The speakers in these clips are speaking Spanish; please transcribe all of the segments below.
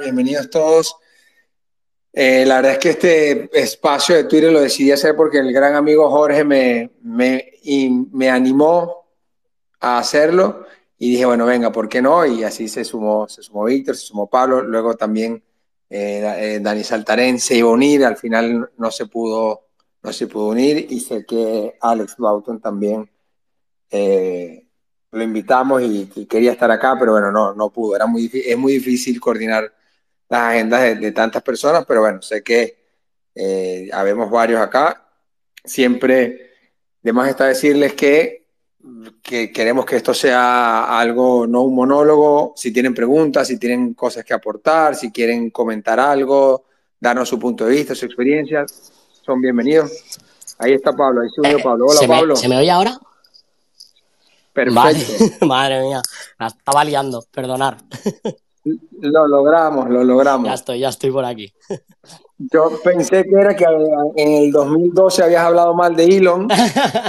Bienvenidos todos. La verdad es que este espacio de Twitter lo decidí hacer porque el gran amigo Jorge me animó a hacerlo y dije, bueno, venga, ¿por qué no? Y así se sumó Víctor, se sumó Pablo, luego también Dani Saltarén se iba a unir, al final no se pudo unir y sé que Alex Lauten también lo invitamos y quería estar acá, pero bueno, no pudo, es muy difícil coordinar las agendas de tantas personas, pero bueno, sé que habemos varios acá. Siempre, de más está decirles que queremos que esto sea algo, no un monólogo. Si tienen preguntas, si tienen cosas que aportar, si quieren comentar algo, darnos su punto de vista, su experiencia, son bienvenidos. Ahí está Pablo, ahí se unió Pablo. Hola, Pablo. ¿Se me oye ahora? Perfecto. Vale, madre mía, la estaba liando, perdonad. Lo logramos. Ya estoy por aquí. Yo pensé que era que en el 2012 habías hablado mal de Elon,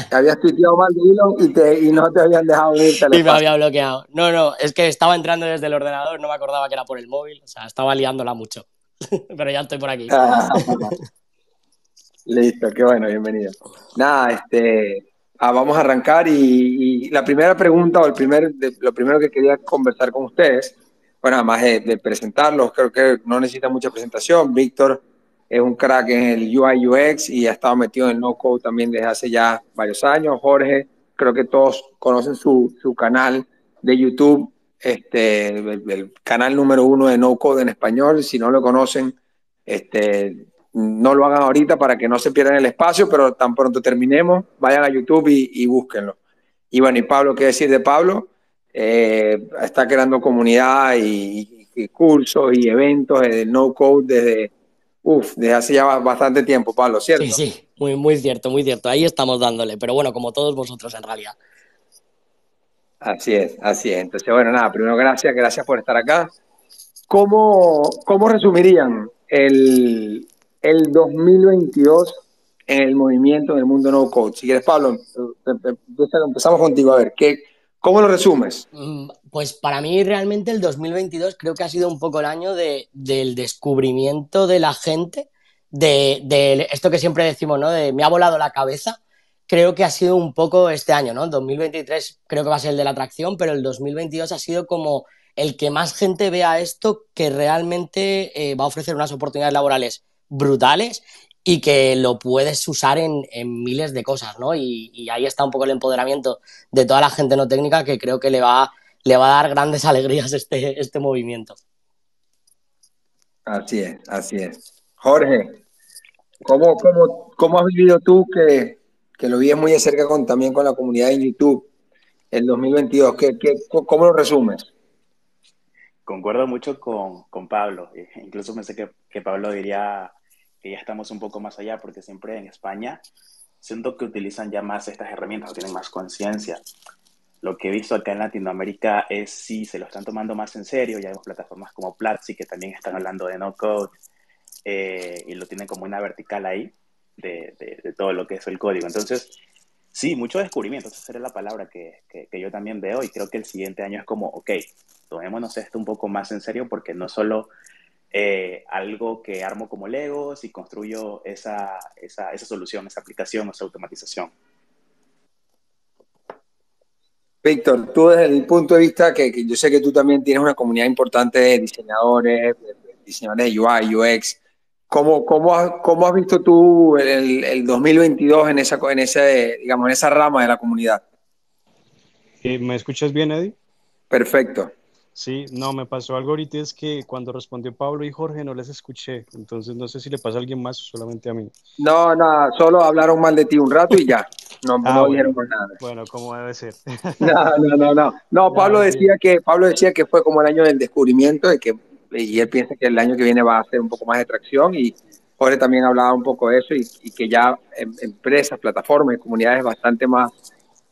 habías tuiteado mal de Elon y no te habían dejado irte. Y me había bloqueado. No, es que estaba entrando desde el ordenador, no me acordaba que era por el móvil, o sea, estaba liándola mucho. Pero ya estoy por aquí. Listo, qué bueno, bienvenido. Nada, vamos a arrancar y la primera pregunta o lo primero que quería conversar con ustedes, bueno, además de presentarlos, creo que no necesita mucha presentación. Víctor es un crack en el UI UX y ha estado metido en No-Code también desde hace ya varios años. Jorge, creo que todos conocen su canal de YouTube, el canal número 1 de No-Code en español. Si no lo conocen, no lo hagan ahorita para que no se pierdan el espacio, pero tan pronto terminemos, vayan a YouTube y búsquenlo. Y bueno, y Pablo, ¿qué decir de Pablo? Está creando comunidad y cursos y eventos de no-code desde hace ya bastante tiempo, Pablo, ¿cierto? Sí, muy cierto. Ahí estamos dándole, pero bueno, como todos vosotros en realidad. Así es. Entonces, bueno, nada, primero gracias por estar acá. ¿Cómo resumirían el 2022 en el movimiento, en el mundo no-code? Si quieres, Pablo, empezamos contigo. A ver, ¿cómo lo resumes? Pues para mí realmente el 2022 creo que ha sido un poco el año del descubrimiento de la gente, de esto que siempre decimos, ¿no? De me ha volado la cabeza. Creo que ha sido un poco este año, ¿no? 2023 creo que va a ser el de la atracción, pero el 2022 ha sido como el que más gente vea esto, que realmente va a ofrecer unas oportunidades laborales brutales y que lo puedes usar en miles de cosas, ¿no? Y ahí está un poco el empoderamiento de toda la gente no técnica, que creo que le va a dar grandes alegrías este movimiento. Así es. Jorge, ¿cómo has vivido tú que lo vives muy de cerca también con la comunidad en YouTube el 2022? ¿Cómo lo resumes? Concuerdo mucho con Pablo. Incluso pensé que Pablo diría que ya estamos un poco más allá, porque siempre en España siento que utilizan ya más estas herramientas, o tienen más conciencia. Lo que he visto acá en Latinoamérica es sí, se lo están tomando más en serio. Ya vemos plataformas como Platzi que también están hablando de no-code y lo tienen como una vertical ahí de todo lo que es el código. Entonces, sí, mucho descubrimiento. Esa sería la palabra que yo también veo, y creo que el siguiente año es como, ok, tomémonos esto un poco más en serio, porque no solo algo que armo como Legos y construyo esa solución, esa aplicación, esa automatización. Víctor, tú desde el punto de vista que yo sé que tú también tienes una comunidad importante de diseñadores de UI, UX, ¿cómo has visto tú el 2022 en esa rama de la comunidad? ¿Me escuchas bien, Eddie? Perfecto. Sí, no, me pasó algo ahorita, es que cuando respondió Pablo y Jorge no les escuché, entonces no sé si le pasa a alguien más o solamente a mí. No, nada, solo hablaron mal de ti un rato y ya, no dijeron nada. Bueno, como debe ser. No, Pablo decía que fue como el año del descubrimiento, y él piensa que el año que viene va a ser un poco más de tracción, y Jorge también hablaba un poco de eso, y que ya empresas, plataformas y comunidades bastante más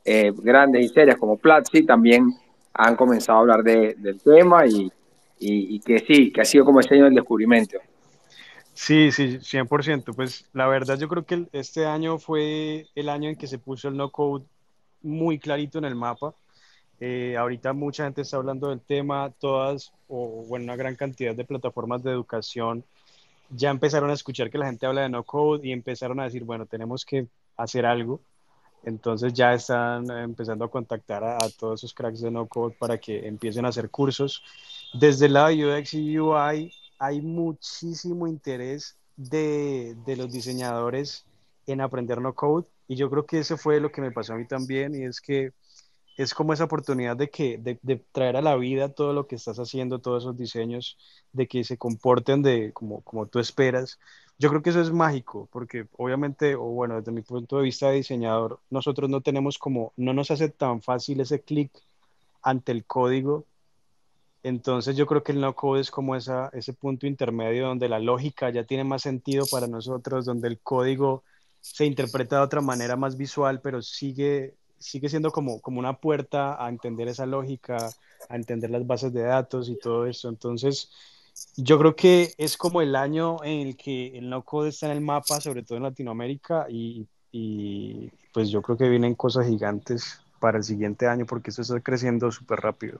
grandes y serias como Platzi también han comenzado a hablar del tema y que sí, que ha sido como ese año del descubrimiento. Sí, 100%. Pues la verdad yo creo que este año fue el año en que se puso el no-code muy clarito en el mapa. Ahorita mucha gente está hablando del tema, todas o bueno, una gran cantidad de plataformas de educación ya empezaron a escuchar que la gente habla de no-code y empezaron a decir, bueno, tenemos que hacer algo. Entonces ya están empezando a contactar a todos esos cracks de no-code para que empiecen a hacer cursos. Desde el lado de UX y UI hay muchísimo interés de los diseñadores en aprender no-code y yo creo que eso fue lo que me pasó a mí también y es que es como esa oportunidad de traer a la vida todo lo que estás haciendo, todos esos diseños, de que se comporten como tú esperas. Yo creo que eso es mágico, porque obviamente, o bueno, desde mi punto de vista de diseñador, nosotros no tenemos no nos hace tan fácil ese clic ante el código. Entonces yo creo que el no-code es como ese punto intermedio donde la lógica ya tiene más sentido para nosotros, donde el código se interpreta de otra manera más visual, pero sigue siendo como una puerta a entender esa lógica, a entender las bases de datos y todo esto. Entonces, yo creo que es como el año en el que el no-code está en el mapa, sobre todo en Latinoamérica, y pues yo creo que vienen cosas gigantes para el siguiente año, porque esto está creciendo súper rápido.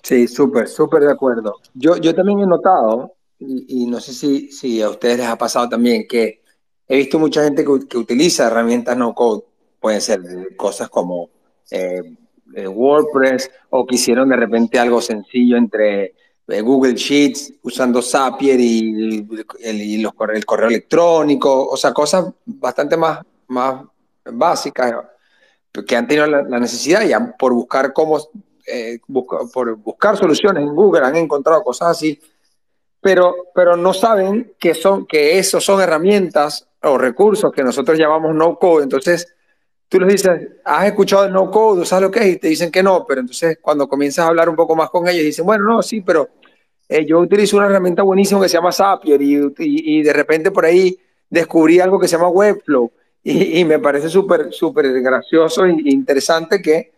Sí, súper de acuerdo. Yo también he notado, y no sé si a ustedes les ha pasado también, que he visto mucha gente que utiliza herramientas no-code. Pueden ser cosas como WordPress o que hicieron de repente algo sencillo entre Google Sheets usando Zapier y el correo electrónico. O sea, cosas bastante más básicas que han tenido la necesidad ya por buscar buscar soluciones en Google han encontrado cosas así, pero no saben que esos son herramientas o recursos que nosotros llamamos no-code. Entonces, tú les dices, ¿has escuchado el no-code? ¿Sabes lo que es? Y te dicen que no, pero entonces cuando comienzas a hablar un poco más con ellos, dicen, bueno, no, sí, pero yo utilizo una herramienta buenísima que se llama Zapier y de repente por ahí descubrí algo que se llama Webflow y me parece súper gracioso e interesante que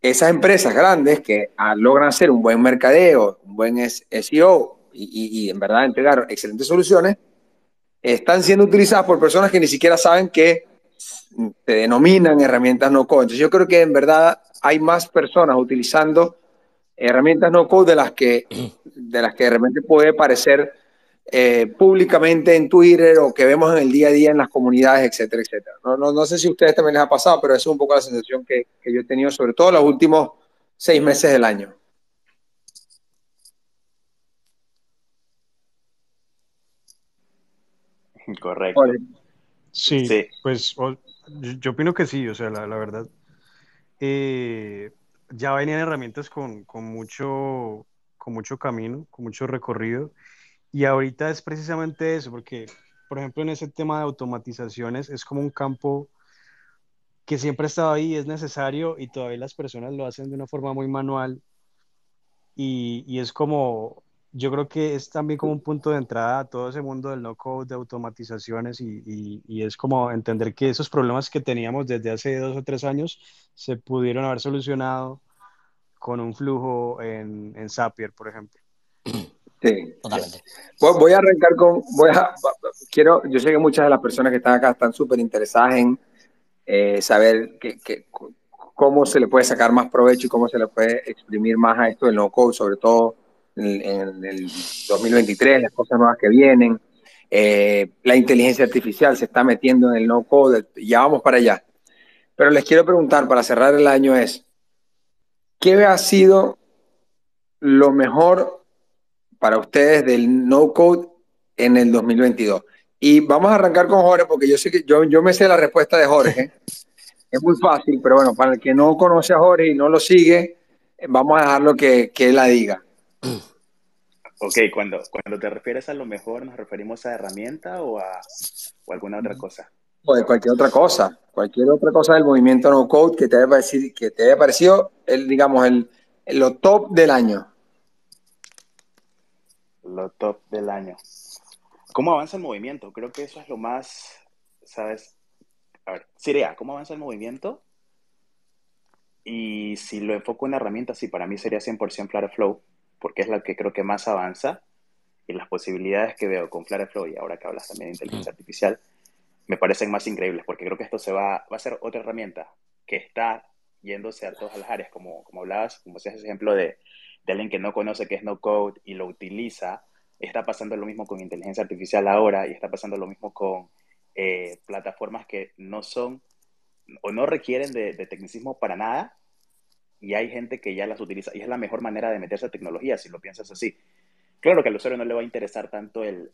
esas empresas grandes que logran hacer un buen mercadeo, un buen SEO y en verdad entregar excelentes soluciones, están siendo utilizadas por personas que ni siquiera saben que se denominan herramientas no-code. Entonces yo creo que en verdad hay más personas utilizando herramientas no-code de las que de repente puede parecer públicamente en Twitter o que vemos en el día a día en las comunidades, etcétera, etcétera. No sé si a ustedes también les ha pasado, pero esa es un poco la sensación que yo he tenido, sobre todo los últimos 6 meses del año. Correcto. Oye. Sí, pues yo opino que sí, o sea, la verdad. Ya venían herramientas con mucho camino, con mucho recorrido, y ahorita es precisamente eso, porque, por ejemplo, en ese tema de automatizaciones es como un campo que siempre ha estado ahí, es necesario, y todavía las personas lo hacen de una forma muy manual, y es como... Yo creo que es también como un punto de entrada a todo ese mundo del no-code, de automatizaciones y es como entender que esos problemas que teníamos desde hace 2 o 3 años se pudieron haber solucionado con un flujo en Zapier, por ejemplo. Sí, totalmente. Voy a arrancar yo sé que muchas de las personas que están acá están súper interesadas en saber cómo se le puede sacar más provecho y cómo se le puede exprimir más a esto del no-code, sobre todo en el 2023, las cosas nuevas que vienen, la inteligencia artificial se está metiendo en el no-code, ya vamos para allá. Pero les quiero preguntar, para cerrar el año ¿qué ha sido lo mejor para ustedes del no-code en el 2022? Y vamos a arrancar con Jorge, porque yo sé que yo me sé la respuesta de Jorge. Es muy fácil, pero bueno, para el que no conoce a Jorge y no lo sigue, vamos a dejarlo que él la diga. Ok, cuando te refieres a lo mejor, ¿nos referimos a herramienta o alguna otra cosa? Pues cualquier otra cosa del movimiento no-code que te haya parecido, lo top del año. Lo top del año. ¿Cómo avanza el movimiento? Creo que eso es lo más, ¿sabes? A ver, Siri, ¿cómo avanza el movimiento? Y si lo enfoco en herramientas, sí, para mí sería 100% FlutterFlow, porque es la que creo que más avanza, y las posibilidades que veo con FlutterFlow, y ahora que hablas también de inteligencia artificial, me parecen más increíbles, porque creo que esto va a ser otra herramienta, que está yéndose a todas las áreas, como hablabas, como hacías ese ejemplo de alguien que no conoce qué es no-code y lo utiliza. Está pasando lo mismo con inteligencia artificial ahora y está pasando lo mismo con plataformas que no son o no requieren de tecnicismo para nada, y hay gente que ya las utiliza y es la mejor manera de meterse a tecnología si lo piensas así. Claro que al usuario no le va a interesar tanto el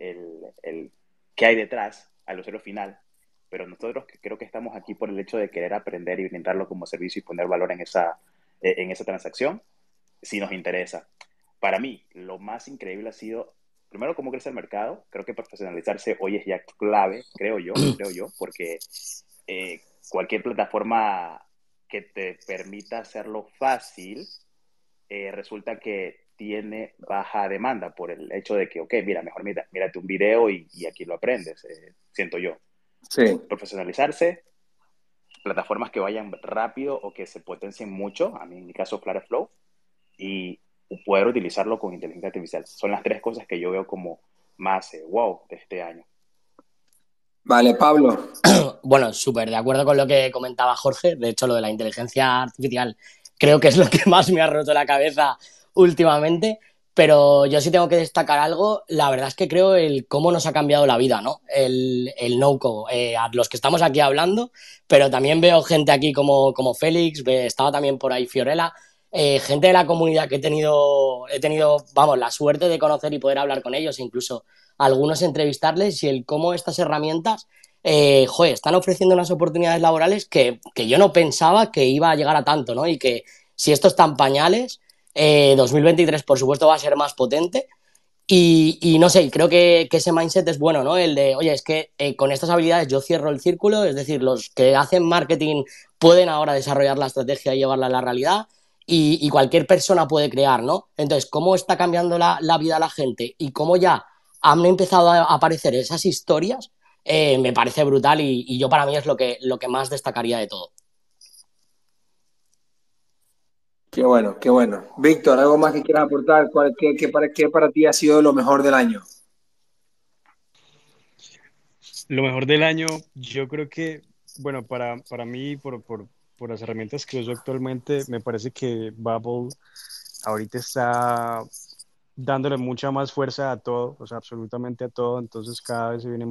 qué hay detrás, al usuario final, pero nosotros creo que estamos aquí por el hecho de querer aprender y brindarlo como servicio y poner valor en esa transacción si nos interesa. Para mí, lo más increíble ha sido, primero, cómo crece el mercado. Creo que profesionalizarse hoy es ya clave, creo yo, porque cualquier plataforma que te permita hacerlo fácil, resulta que tiene baja demanda por el hecho de que, ok, mírate un video y aquí lo aprendes, siento yo. Sí. Profesionalizarse, plataformas que vayan rápido o que se potencien mucho, a mí en mi caso FlutterFlow, y poder utilizarlo con inteligencia artificial. Son las tres cosas que yo veo como más wow de este año. Vale, Pablo. Bueno, súper de acuerdo con lo que comentaba Jorge. De hecho, lo de la inteligencia artificial creo que es lo que más me ha roto la cabeza últimamente, pero yo sí tengo que destacar algo. La verdad es que creo el cómo nos ha cambiado la vida, ¿no? El no-code, a los que estamos aquí hablando, pero también veo gente aquí como Félix, estaba también por ahí Fiorella, gente de la comunidad que he tenido, vamos, la suerte de conocer y poder hablar con ellos, incluso algunos entrevistarles, y el cómo estas herramientas están ofreciendo unas oportunidades laborales que yo no pensaba que iba a llegar a tanto, ¿no? Y que si esto está en pañales, 2023 por supuesto va a ser más potente y no sé, creo que ese mindset es bueno, ¿no? El de, oye, es que con estas habilidades yo cierro el círculo, es decir, los que hacen marketing pueden ahora desarrollar la estrategia y llevarla a la realidad. Y cualquier persona puede crear, ¿no? Entonces, ¿cómo está cambiando la vida a la gente? Y cómo ya han empezado a aparecer esas historias, me parece brutal y yo para mí es lo que más destacaría de todo. Qué bueno, qué bueno. Víctor, ¿algo más que quieras aportar? ¿Qué para ti ha sido lo mejor del año? Lo mejor del año, yo creo que, bueno, para mí, por las herramientas que uso actualmente, me parece que Bubble ahorita está dándole mucha más fuerza a todo, o sea, absolutamente a todo, entonces cada vez se vienen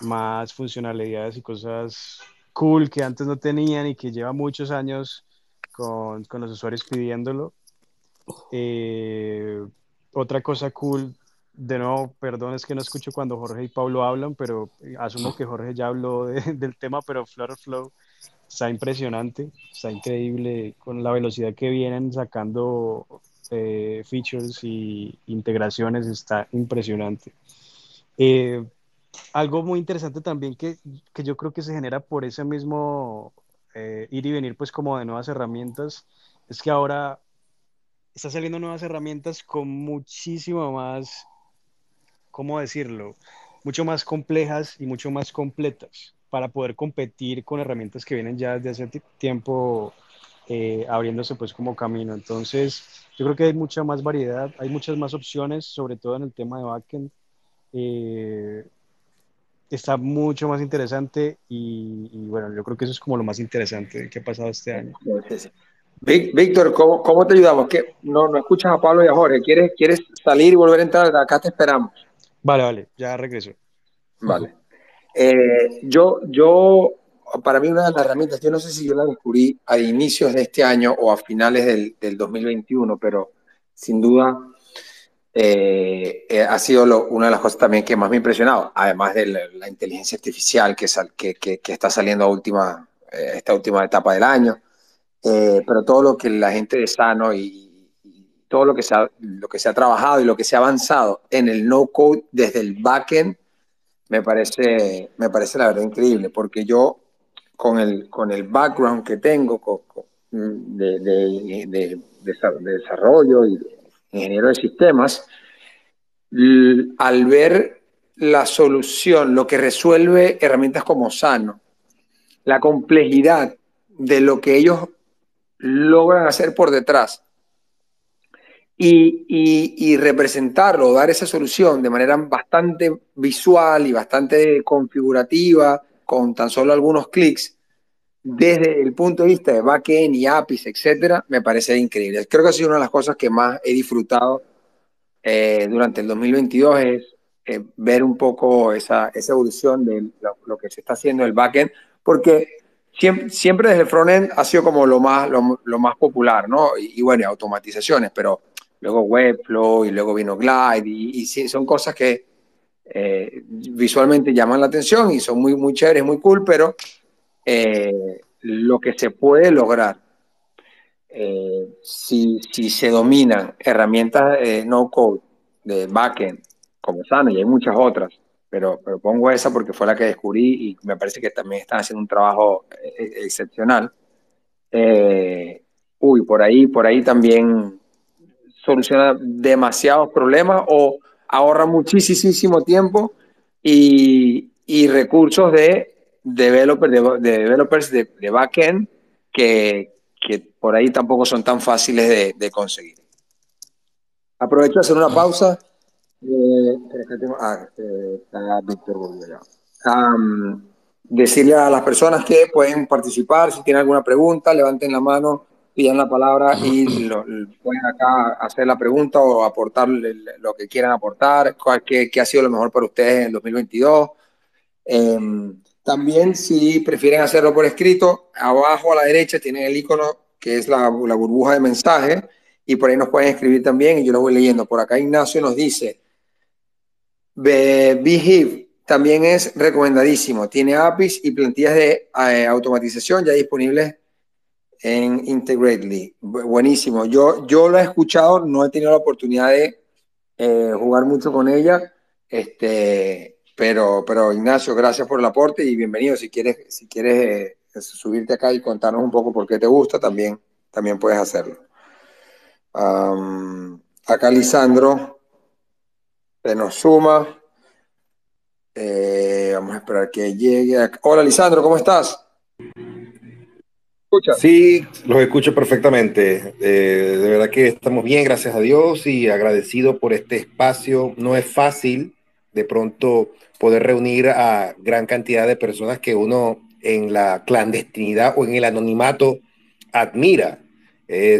más funcionalidades y cosas cool que antes no tenían y que lleva muchos años con los usuarios pidiéndolo. Otra cosa cool, de nuevo, perdón, es que no escucho cuando Jorge y Pablo hablan, pero asumo que Jorge ya habló del tema, pero FlutterFlow está impresionante, está increíble con la velocidad que vienen sacando features y integraciones, está impresionante. Algo muy interesante también que yo creo que se genera por ese mismo ir y venir pues como de nuevas herramientas, es que ahora está saliendo nuevas herramientas con muchísimo más, ¿cómo decirlo?, mucho más complejas y mucho más completas, para poder competir con herramientas que vienen ya desde hace tiempo abriéndose pues como camino. Entonces yo creo que hay mucha más variedad, hay muchas más opciones, sobre todo en el tema de backend. Está mucho más interesante y bueno, yo creo que eso es como lo más interesante que ha pasado este año. Víctor, ¿cómo te ayudamos? ¿Qué? No escuchas a Pablo y a Jorge. ¿Quieres salir y volver a entrar? Acá te esperamos. Vale, ya regreso. Vale. Yo, para mí una de las herramientas, yo no sé si yo la descubrí a inicios de este año o a finales del 2021, pero sin duda ha sido una de las cosas también que más me ha impresionado, además de la inteligencia artificial que está saliendo esta última etapa del año, pero todo lo que la gente de Xano y todo lo que se ha trabajado y lo que se ha avanzado en el no-code desde el backend, me parece la verdad increíble, porque yo con el background que tengo de desarrollo y de ingeniero de sistemas, al ver la solución, lo que resuelve herramientas como Xano, la complejidad de lo que ellos logran hacer por detrás y representarlo, dar esa solución de manera bastante visual y bastante configurativa, con tan solo algunos clics, desde el punto de vista de backend y APIs, etcétera, me parece increíble. Creo que ha sido una de las cosas que más he disfrutado durante el 2022, es ver un poco esa evolución de lo que se está haciendo el backend, porque siempre desde el frontend ha sido como lo más popular, ¿no? Y bueno, automatizaciones, pero luego Webflow y luego vino Glide y son cosas que visualmente llaman la atención y son muy chéveres, muy cool, pero lo que se puede lograr si se dominan herramientas no-code de backend, como Xano, y hay muchas otras, pero pongo esa porque fue la que descubrí y me parece que también están haciendo un trabajo excepcional. Por ahí también soluciona demasiados problemas o ahorra muchísimo tiempo y recursos de developers de backend que por ahí tampoco son tan fáciles de conseguir. Aprovecho de hacer una pausa. Decirle a las personas que pueden participar, si tienen alguna pregunta, levanten la mano, pidan la palabra y pueden acá hacer la pregunta o aportar lo que quieran aportar, qué ha sido lo mejor para ustedes en el 2022. También, si prefieren hacerlo por escrito, abajo a la derecha tienen el icono que es la burbuja de mensaje y por ahí nos pueden escribir también y yo lo voy leyendo. Por acá Ignacio nos dice, Behave también es recomendadísimo. Tiene APIs y plantillas de automatización ya disponibles en Integrately. Buenísimo. Yo lo he escuchado, no he tenido la oportunidad de jugar mucho con ella. Pero Ignacio, gracias por el aporte y bienvenido. Si quieres subirte acá y contarnos un poco por qué te gusta, también puedes hacerlo. Acá Lisandro se nos suma. Vamos a esperar que llegue. Hola Lisandro, ¿cómo estás? ¿Escuchas? Sí, los escucho perfectamente. De verdad que estamos bien, gracias a Dios, y agradecido por este espacio. No es fácil de pronto poder reunir a gran cantidad de personas que uno en la clandestinidad o en el anonimato admira.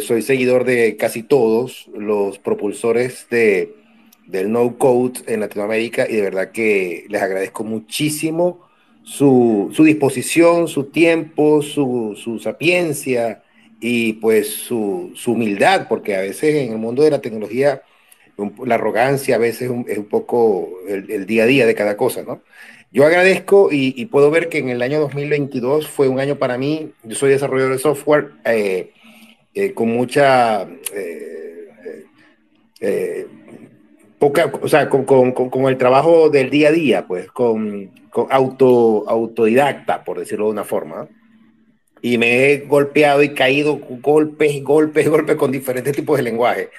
Soy seguidor de casi todos los propulsores del no-code en Latinoamérica y de verdad que les agradezco muchísimo su disposición, su tiempo, su sapiencia y pues su humildad, porque a veces en el mundo de la tecnología la arrogancia a veces es un poco el día a día de cada cosa, ¿no? Yo agradezco y puedo ver que en el año 2022 fue un año para mí. Yo soy desarrollador de software con mucha poca, o sea, con el trabajo del día a día, pues, con autodidacta, por decirlo de una forma, ¿no? Y me he golpeado y caído golpes con diferentes tipos de lenguaje.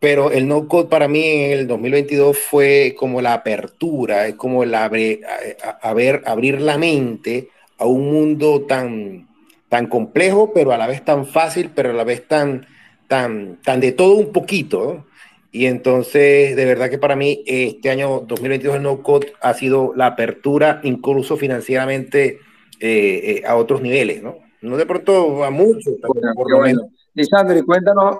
Pero el no-code para mí en el 2022 fue como la apertura, es como abrir la mente a un mundo tan complejo, pero a la vez tan fácil, pero a la vez tan de todo un poquito, ¿no? Y entonces, de verdad que para mí este año 2022 el no-code ha sido la apertura, incluso financieramente, a otros niveles, ¿no? No de pronto a muchos, bueno, por lo menos. Lisandro, y cuéntanos,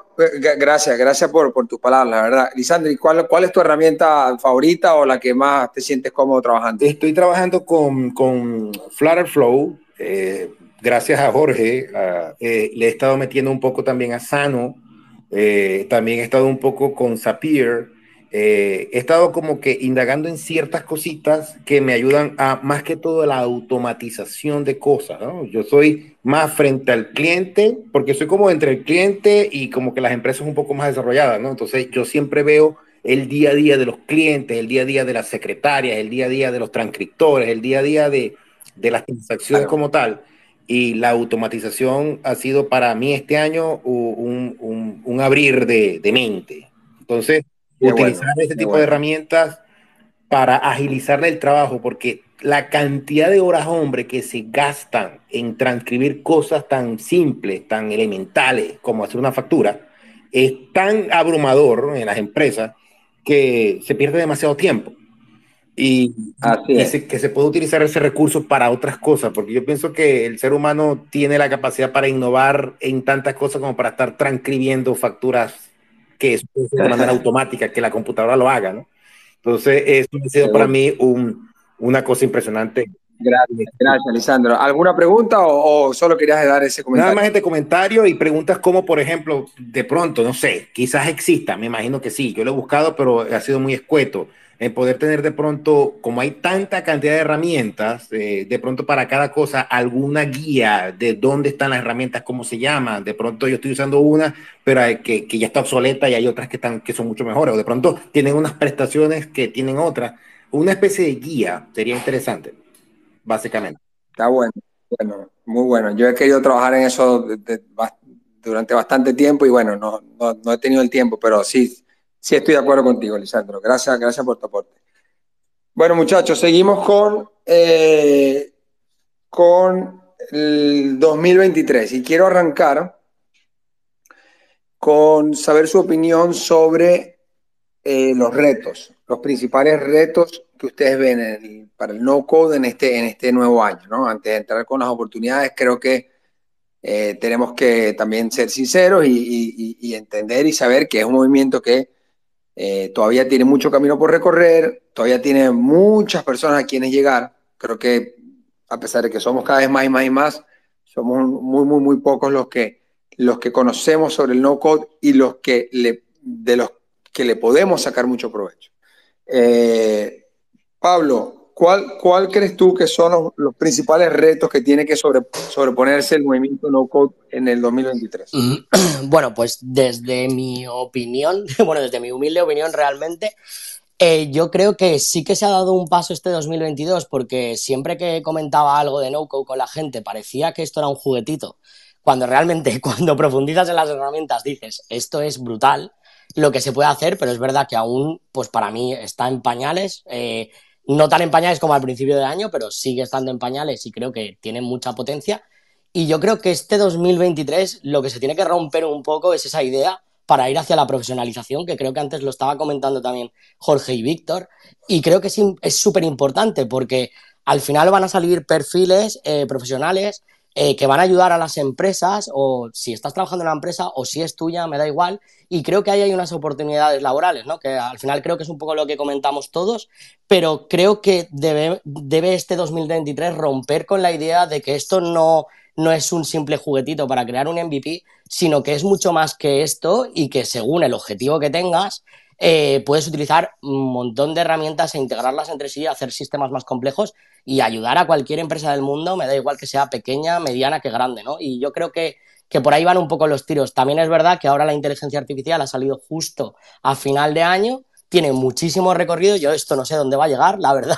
gracias por tus palabras, la verdad. Lisandro, ¿y cuál es tu herramienta favorita o la que más te sientes cómodo trabajando? Estoy trabajando con FlutterFlow, gracias a Jorge, le he estado metiendo un poco también a Xano, también he estado un poco con Zapier, he estado como que indagando en ciertas cositas que me ayudan a, más que todo, la automatización de cosas, ¿no? Yo soy más frente al cliente, porque soy como entre el cliente y como que las empresas un poco más desarrolladas, ¿no? Entonces yo siempre veo el día a día de los clientes, el día a día de las secretarias, el día a día de los transcriptores, el día a día de las transacciones como tal. Y la automatización ha sido para mí este año un abrir de mente. Entonces, utilizar este tipo de herramientas para agilizarle el trabajo, porque la cantidad de horas, hombre, que se gastan en transcribir cosas tan simples, tan elementales como hacer una factura, es tan abrumador en las empresas que se pierde demasiado tiempo. Y así es. Que se puede utilizar ese recurso para otras cosas, porque yo pienso que el ser humano tiene la capacidad para innovar en tantas cosas como para estar transcribiendo facturas que es de manera automática, que la computadora lo haga, ¿no? Entonces, eso ha sido para mí una cosa impresionante. Gracias, Lisandro. ¿Alguna pregunta o solo querías dar ese comentario? Nada más este comentario y preguntas como, por ejemplo, de pronto, no sé, quizás exista, me imagino que sí, yo lo he buscado, pero ha sido muy escueto. En poder tener de pronto, como hay tanta cantidad de herramientas, de pronto para cada cosa, alguna guía de dónde están las herramientas, cómo se llaman. De pronto yo estoy usando una, pero que ya está obsoleta y hay otras que son mucho mejores. O de pronto tienen unas prestaciones que tienen otras. Una especie de guía sería interesante, básicamente. Está bueno, muy bueno. Yo he querido trabajar en eso durante bastante tiempo y bueno, no he tenido el tiempo, pero sí. Sí, estoy de acuerdo contigo, Lisandro. Gracias por tu aporte. Bueno, muchachos, seguimos con el 2023 y quiero arrancar con saber su opinión sobre los retos, los principales retos que ustedes ven para el no-code en este nuevo año, ¿no? Antes de entrar con las oportunidades, creo que tenemos que también ser sinceros y entender y saber que es un movimiento que todavía tiene mucho camino por recorrer, todavía tiene muchas personas a quienes llegar. Creo que a pesar de que somos cada vez más y más y más, somos muy pocos los que conocemos sobre el no-code y de los que le podemos sacar mucho provecho. Pablo, ¿cuál crees tú que son los principales retos que tiene que sobreponerse el movimiento no-code en el 2023? Bueno, pues desde mi humilde opinión realmente, yo creo que sí que se ha dado un paso este 2022 porque siempre que comentaba algo de no-code con la gente parecía que esto era un juguetito. Cuando realmente, cuando profundizas en las herramientas dices, esto es brutal lo que se puede hacer, pero es verdad que aún, pues para mí está en pañales, no tan en pañales como al principio del año, pero sigue estando en pañales y creo que tiene mucha potencia. Y yo creo que este 2023 lo que se tiene que romper un poco es esa idea para ir hacia la profesionalización, que creo que antes lo estaba comentando también Jorge y Víctor. Y creo que es súper importante porque al final van a salir perfiles profesionales que van a ayudar a las empresas, o si estás trabajando en una empresa o si es tuya, me da igual, y creo que ahí hay unas oportunidades laborales, ¿no? Que al final creo que es un poco lo que comentamos todos, pero creo que debe este 2023 romper con la idea de que esto no es un simple juguetito para crear un MVP, sino que es mucho más que esto y que según el objetivo que tengas, puedes utilizar un montón de herramientas e integrarlas entre sí, hacer sistemas más complejos y ayudar a cualquier empresa del mundo, me da igual que sea pequeña, mediana que grande, ¿no? Y yo creo que por ahí van un poco los tiros. También es verdad que ahora la inteligencia artificial ha salido justo a final de año, tiene muchísimo recorrido, yo esto no sé dónde va a llegar, la verdad,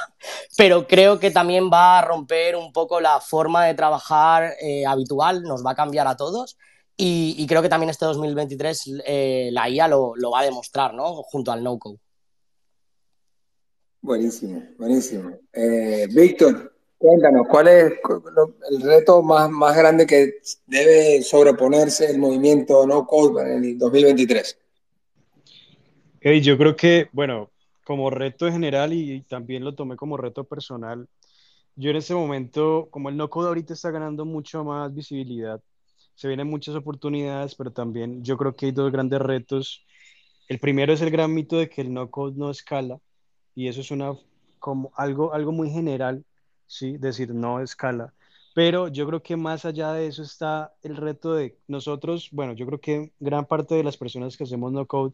pero creo que también va a romper un poco la forma de trabajar habitual, nos va a cambiar a todos. Y creo que también este 2023 la IA lo va a demostrar, ¿no? Junto al no-code. Buenísimo. Víctor, cuéntanos, ¿cuál es el reto más grande que debe sobreponerse el movimiento no-code en el 2023? Hey, yo creo que, bueno, como reto en general y también lo tomé como reto personal, yo en ese momento, como el no-code ahorita está ganando mucho más visibilidad, se vienen muchas oportunidades, pero también yo creo que hay dos grandes retos. El primero es el gran mito de que el no-code no escala, y eso es algo muy general, ¿sí? Decir no escala. Pero yo creo que más allá de eso está el reto de nosotros, bueno, yo creo que gran parte de las personas que hacemos no-code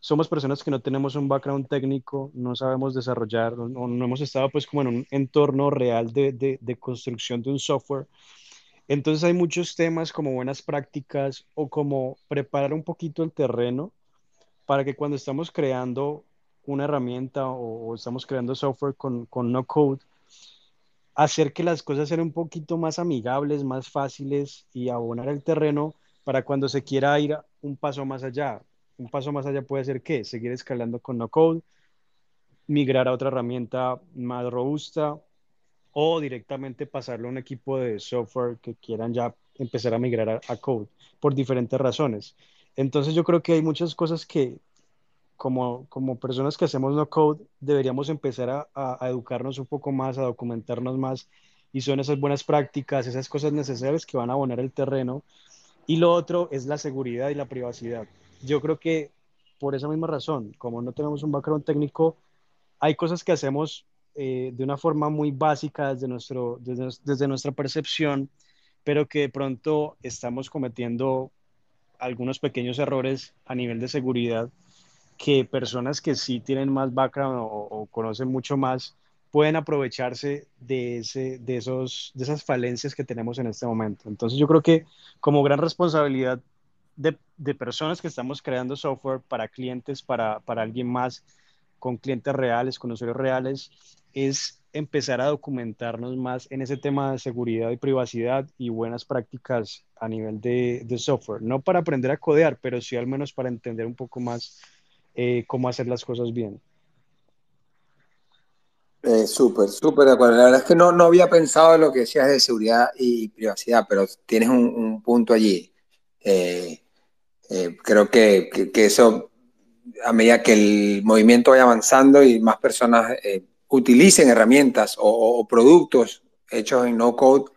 somos personas que no tenemos un background técnico, no sabemos desarrollar, o no hemos estado pues como en un entorno real de construcción de un software. Entonces hay muchos temas como buenas prácticas o como preparar un poquito el terreno para que cuando estamos creando una herramienta o estamos creando software con no code, hacer que las cosas sean un poquito más amigables, más fáciles y abonar el terreno para cuando se quiera ir un paso más allá. Un paso más allá puede ser ¿qué? Seguir escalando con no code, migrar a otra herramienta más robusta, o directamente pasarlo a un equipo de software que quieran ya empezar a migrar a code por diferentes razones. Entonces yo creo que hay muchas cosas que como personas que hacemos no-code, deberíamos empezar a educarnos un poco más, a documentarnos más, y son esas buenas prácticas, esas cosas necesarias que van a abonar el terreno. Y lo otro es la seguridad y la privacidad. Yo creo que por esa misma razón, como no tenemos un background técnico, hay cosas que hacemos de una forma muy básica desde nuestra percepción, pero que de pronto estamos cometiendo algunos pequeños errores a nivel de seguridad que personas que sí tienen más background o conocen mucho más pueden aprovecharse de esas falencias que tenemos en este momento. Entonces yo creo que como gran responsabilidad de personas que estamos creando software para clientes, para alguien más, con clientes reales, con usuarios reales, es empezar a documentarnos más en ese tema de seguridad y privacidad y buenas prácticas a nivel de software. No para aprender a codear, pero sí al menos para entender un poco más cómo hacer las cosas bien. Súper de acuerdo. La verdad es que no había pensado en lo que decías de seguridad y privacidad, pero tienes un punto allí. Creo que eso, a medida que el movimiento vaya avanzando y más personas utilicen herramientas o productos hechos en no-code,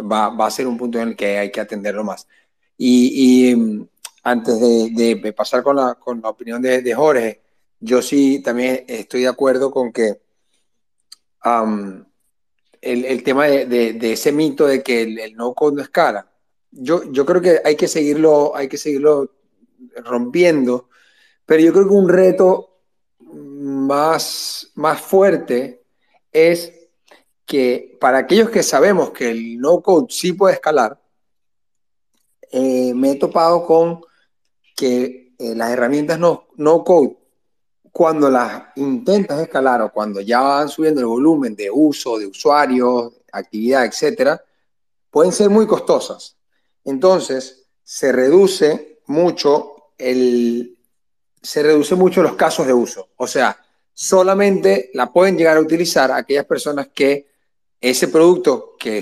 va a ser un punto en el que hay que atenderlo más. Y antes de pasar con la opinión de Jorge, yo sí también estoy de acuerdo con que el tema de ese mito de que el no-code no escala. Yo creo que hay que seguirlo rompiendo, pero yo creo que un reto más fuerte es que para aquellos que sabemos que el no-code sí puede escalar, me he topado con que las herramientas no-code, cuando las intentas escalar o cuando ya van subiendo el volumen de uso, de usuarios, actividad, etcétera, pueden ser muy costosas. Entonces, se reduce mucho los casos de uso. O sea, solamente la pueden llegar a utilizar aquellas personas que ese producto que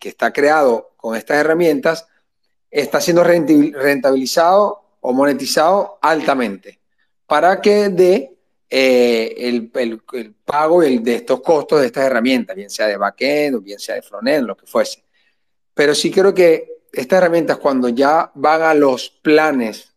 está creado con estas herramientas está siendo rentabilizado o monetizado altamente para que dé el pago de estos costos de estas herramientas, bien sea de backend o bien sea de frontend, lo que fuese. Pero sí creo que estas herramientas, cuando ya van a los planes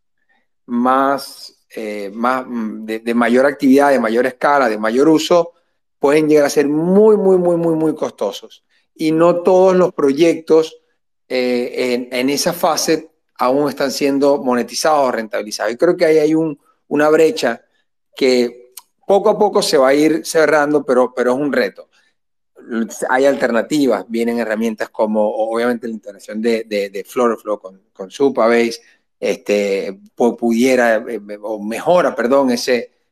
más de mayor actividad, de mayor escala, de mayor uso, pueden llegar a ser muy costosos. Y no todos los proyectos en esa fase aún están siendo monetizados o rentabilizados. Y creo que ahí hay una brecha que poco a poco se va a ir cerrando, pero es un reto. Hay alternativas, vienen herramientas como obviamente la integración de FlutterFlow con Supabase, mejora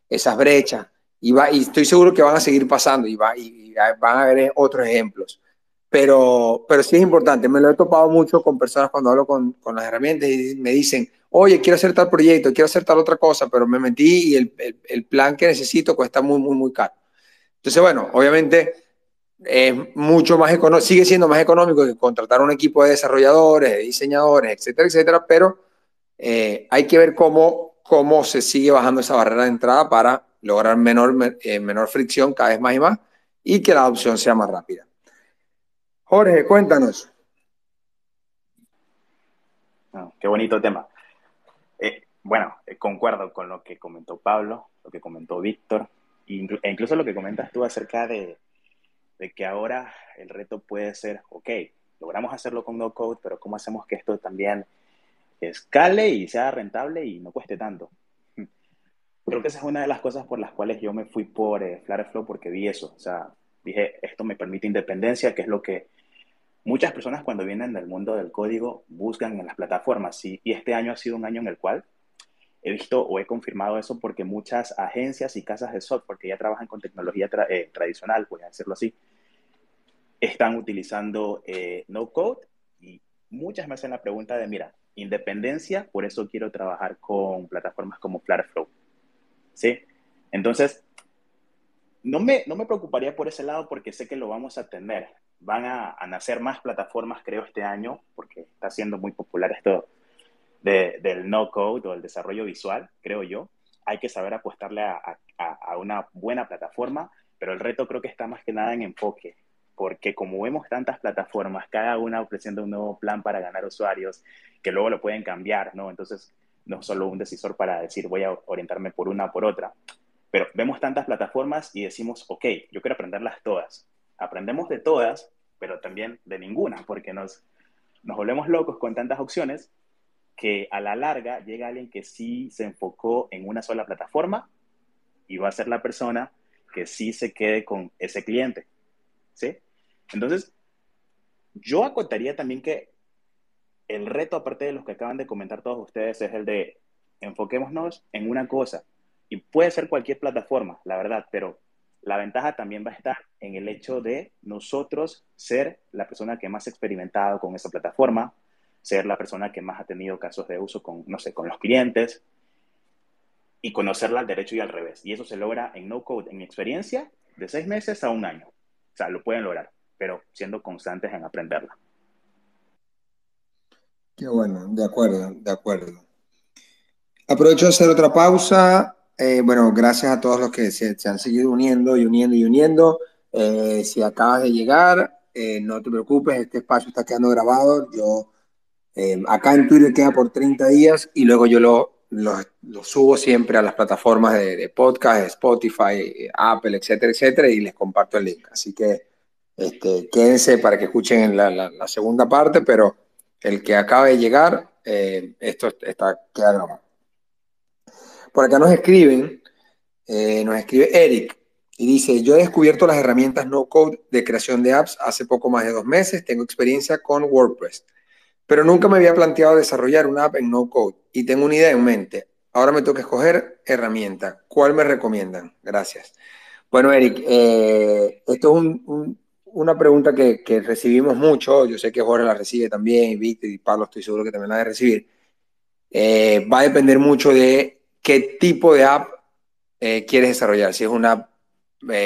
esas brechas, y estoy seguro que van a seguir pasando y van a haber otros ejemplos, pero sí es importante. Me lo he topado mucho con personas cuando hablo con las herramientas y me dicen: oye, quiero hacer tal proyecto, quiero hacer tal otra cosa, pero me metí y el plan que necesito cuesta muy caro. Entonces, bueno, obviamente es mucho más económico, sigue siendo más económico que contratar un equipo de desarrolladores, de diseñadores, etcétera, pero hay que ver cómo se sigue bajando esa barrera de entrada para lograr menor fricción cada vez más y más, y que la adopción sea más rápida. Jorge, cuéntanos. Oh, qué bonito tema. Concuerdo con lo que comentó Pablo, lo que comentó Víctor, e incluso lo que comentas tú acerca de que ahora el reto puede ser, ok, logramos hacerlo con no-code, pero ¿cómo hacemos que esto también escale y sea rentable y no cueste tanto? Creo que esa es una de las cosas por las cuales yo me fui por FlutterFlow, porque vi eso. O sea, dije, esto me permite independencia, que es lo que muchas personas cuando vienen del mundo del código buscan en las plataformas. Y este año ha sido un año en el cual he visto o he confirmado eso, porque muchas agencias y casas de software que ya trabajan con tecnología tradicional, voy a decirlo así, están utilizando no-code, y muchas me hacen la pregunta de, mira, independencia, por eso quiero trabajar con plataformas como FlutterFlow, ¿sí? Entonces, no me preocuparía por ese lado, porque sé que lo vamos a tener. Van a nacer más plataformas, creo, este año, porque está siendo muy popular esto del no-code o el desarrollo visual, creo yo. Hay que saber apostarle a una buena plataforma, pero el reto creo que está más que nada en enfoque, porque como vemos tantas plataformas, cada una ofreciendo un nuevo plan para ganar usuarios, que luego lo pueden cambiar, ¿no? Entonces, no solo un decisor para decir voy a orientarme por una o por otra, pero vemos tantas plataformas y decimos, ok, yo quiero aprenderlas todas. Aprendemos de todas, pero también de ninguna, porque nos volvemos locos con tantas opciones que a la larga llega alguien que sí se enfocó en una sola plataforma y va a ser la persona que sí se quede con ese cliente, ¿sí? Entonces, yo acotaría también que el reto, aparte de los que acaban de comentar todos ustedes, es el de enfoquémonos en una cosa. Y puede ser cualquier plataforma, la verdad, pero la ventaja también va a estar en el hecho de nosotros ser la persona que más ha experimentado con esa plataforma, ser la persona que más ha tenido casos de uso con, no sé, con los clientes, y conocerla al derecho y al revés. Y eso se logra en no-code, en mi experiencia, de 6 meses a 1 año. O sea, lo pueden lograr, pero siendo constantes en aprenderla. Qué bueno, de acuerdo, de acuerdo. Aprovecho de hacer otra pausa. Bueno, gracias a todos los que se han seguido uniendo. Si acabas de llegar, no te preocupes, este espacio está quedando grabado. Yo acá en Twitter queda por 30 días y luego yo lo subo siempre a las plataformas de podcast, Spotify, Apple, etcétera, etcétera, y les comparto el link. Así que quédense para que escuchen la segunda parte, pero el que acaba de llegar, esto queda grabado. Por acá nos escribe Eric y dice, yo he descubierto las herramientas no-code de creación de apps hace poco más de 2 meses, tengo experiencia con WordPress, pero nunca me había planteado desarrollar una app en no-code y tengo una idea en mente. Ahora me toca escoger herramienta. ¿Cuál me recomiendan? Gracias. Bueno, Eric, esto es una pregunta que recibimos mucho. Yo sé que Jorge la recibe también, y Víctor y Pablo estoy seguro que también la de recibir. Va a depender mucho de ¿qué tipo de app quieres desarrollar? Si es una app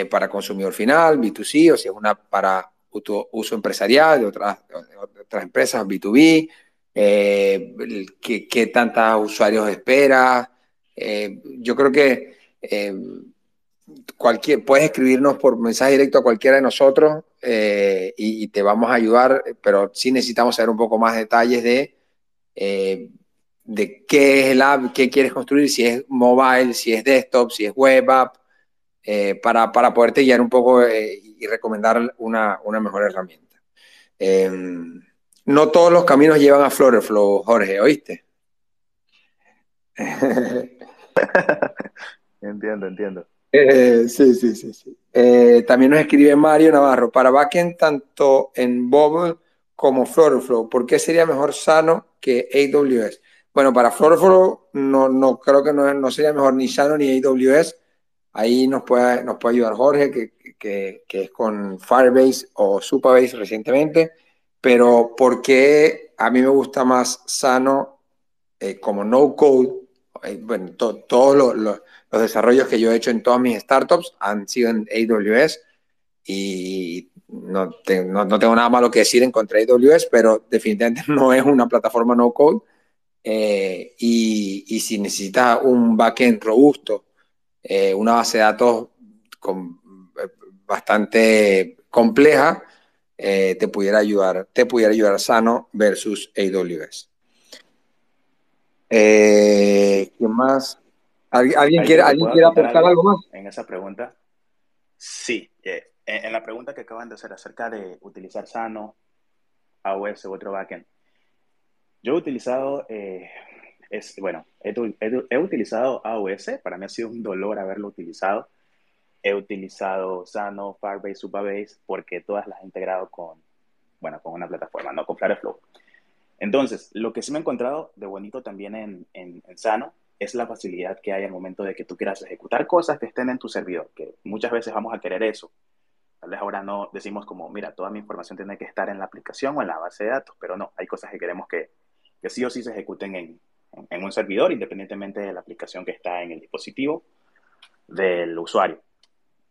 para consumidor final, B2C, o si es una app para uso empresarial de otras empresas, B2B, ¿qué tantos usuarios esperas? Yo creo que puedes escribirnos por mensaje directo a cualquiera de nosotros y te vamos a ayudar, pero sí necesitamos saber un poco más detalles de qué es el app, qué quieres construir, si es mobile, si es desktop, si es web app, para poderte guiar un poco y recomendar una mejor herramienta. No todos los caminos llevan a FlutterFlow, Jorge, ¿oíste? Entiendo. Sí. También nos escribe Mario Navarro, para backend tanto en Bubble como FlutterFlow, ¿por qué sería mejor Xano que AWS? Bueno, para FlutterFlow no creo que no sería mejor ni Xano ni AWS. Ahí nos puede ayudar Jorge, que es con Firebase o Supabase recientemente. Pero porque a mí me gusta más Xano como no-code. Bueno, todos los desarrollos que yo he hecho en todas mis startups han sido en AWS. Y no tengo nada malo que decir en contra de AWS, pero definitivamente no es una plataforma no-code. Y si necesitas un backend robusto, una base de datos bastante compleja, te pudiera ayudar Xano versus AWS. ¿Qué más? ¿Alguien quiere aportar algo más? En esa pregunta, sí. En la pregunta que acaban de hacer acerca de utilizar Xano, AWS u otro backend. Yo he utilizado, he utilizado AOS, para mí ha sido un dolor haberlo utilizado. He utilizado Xano, Firebase, Supabase, porque todas las he integrado con una plataforma, no con FlutterFlow. Entonces, lo que sí me he encontrado de bonito también en Xano es la facilidad que hay al momento de que tú quieras ejecutar cosas que estén en tu servidor, que muchas veces vamos a querer eso. Tal vez ahora no decimos como, mira, toda mi información tiene que estar en la aplicación o en la base de datos, pero no, hay cosas que queremos que sí o sí se ejecuten en un servidor, independientemente de la aplicación que está en el dispositivo del usuario.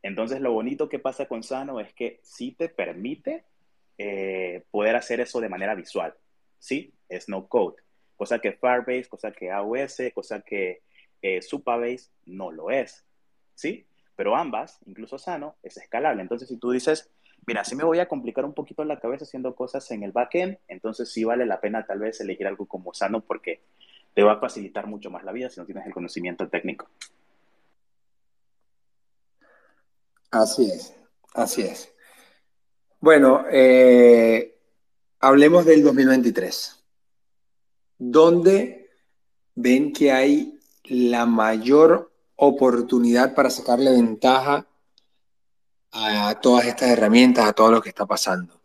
Entonces, lo bonito que pasa con Xano es que sí te permite poder hacer eso de manera visual, ¿sí? Es no code. cosa que Firebase, cosa que AOS, cosa que Supabase no lo es, ¿sí? Pero ambas, incluso Xano, es escalable. Entonces, si tú dices, mira, si me voy a complicar un poquito la cabeza haciendo cosas en el backend, entonces sí vale la pena tal vez elegir algo como Xano porque te va a facilitar mucho más la vida si no tienes el conocimiento técnico. Así es, así es. Bueno, hablemos del 2023. ¿Dónde ven que hay la mayor oportunidad para sacarle ventaja a todas estas herramientas, a todo lo que está pasando?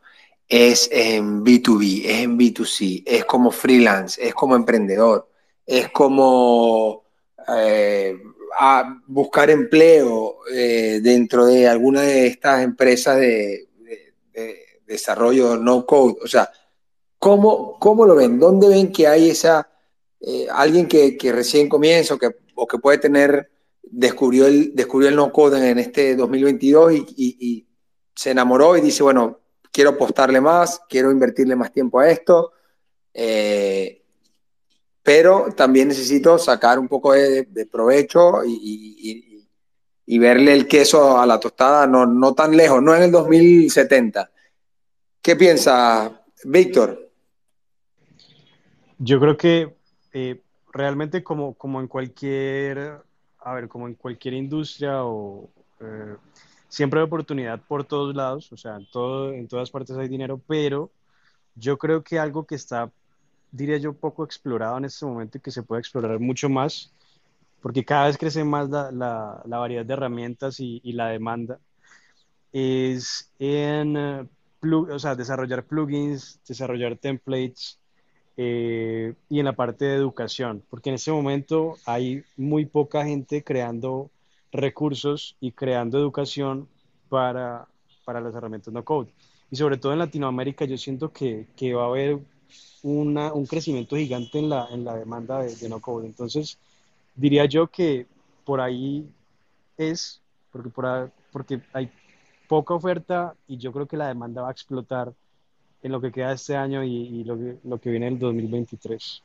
¿Es en B2B, es en B2C, es como freelance, es como emprendedor, es como a buscar empleo dentro de alguna de estas empresas de desarrollo no-code? O sea, ¿cómo lo ven? ¿Dónde ven que hay esa alguien que recién comienza o que puede tener... Descubrió el no-code en este 2022 y se enamoró y dice, bueno, quiero apostarle más, quiero invertirle más tiempo a esto, pero también necesito sacar un poco de provecho y verle el queso a la tostada, no tan lejos, no en el 2070. ¿Qué piensa, Víctor? Yo creo que realmente como en cualquier... A ver, como en cualquier industria, siempre hay oportunidad por todos lados, o sea, en todas partes hay dinero, pero yo creo que algo que está, diría yo, poco explorado en este momento y que se puede explorar mucho más, porque cada vez crece más la variedad de herramientas y la demanda, es desarrollar plugins, desarrollar templates, y en la parte de educación, porque en este momento hay muy poca gente creando recursos y creando educación para las herramientas no code, y sobre todo en Latinoamérica yo siento que va a haber un crecimiento gigante en la demanda de no code. Entonces diría yo que por ahí es porque hay poca oferta y yo creo que la demanda va a explotar en lo que queda este año y lo que viene el 2023.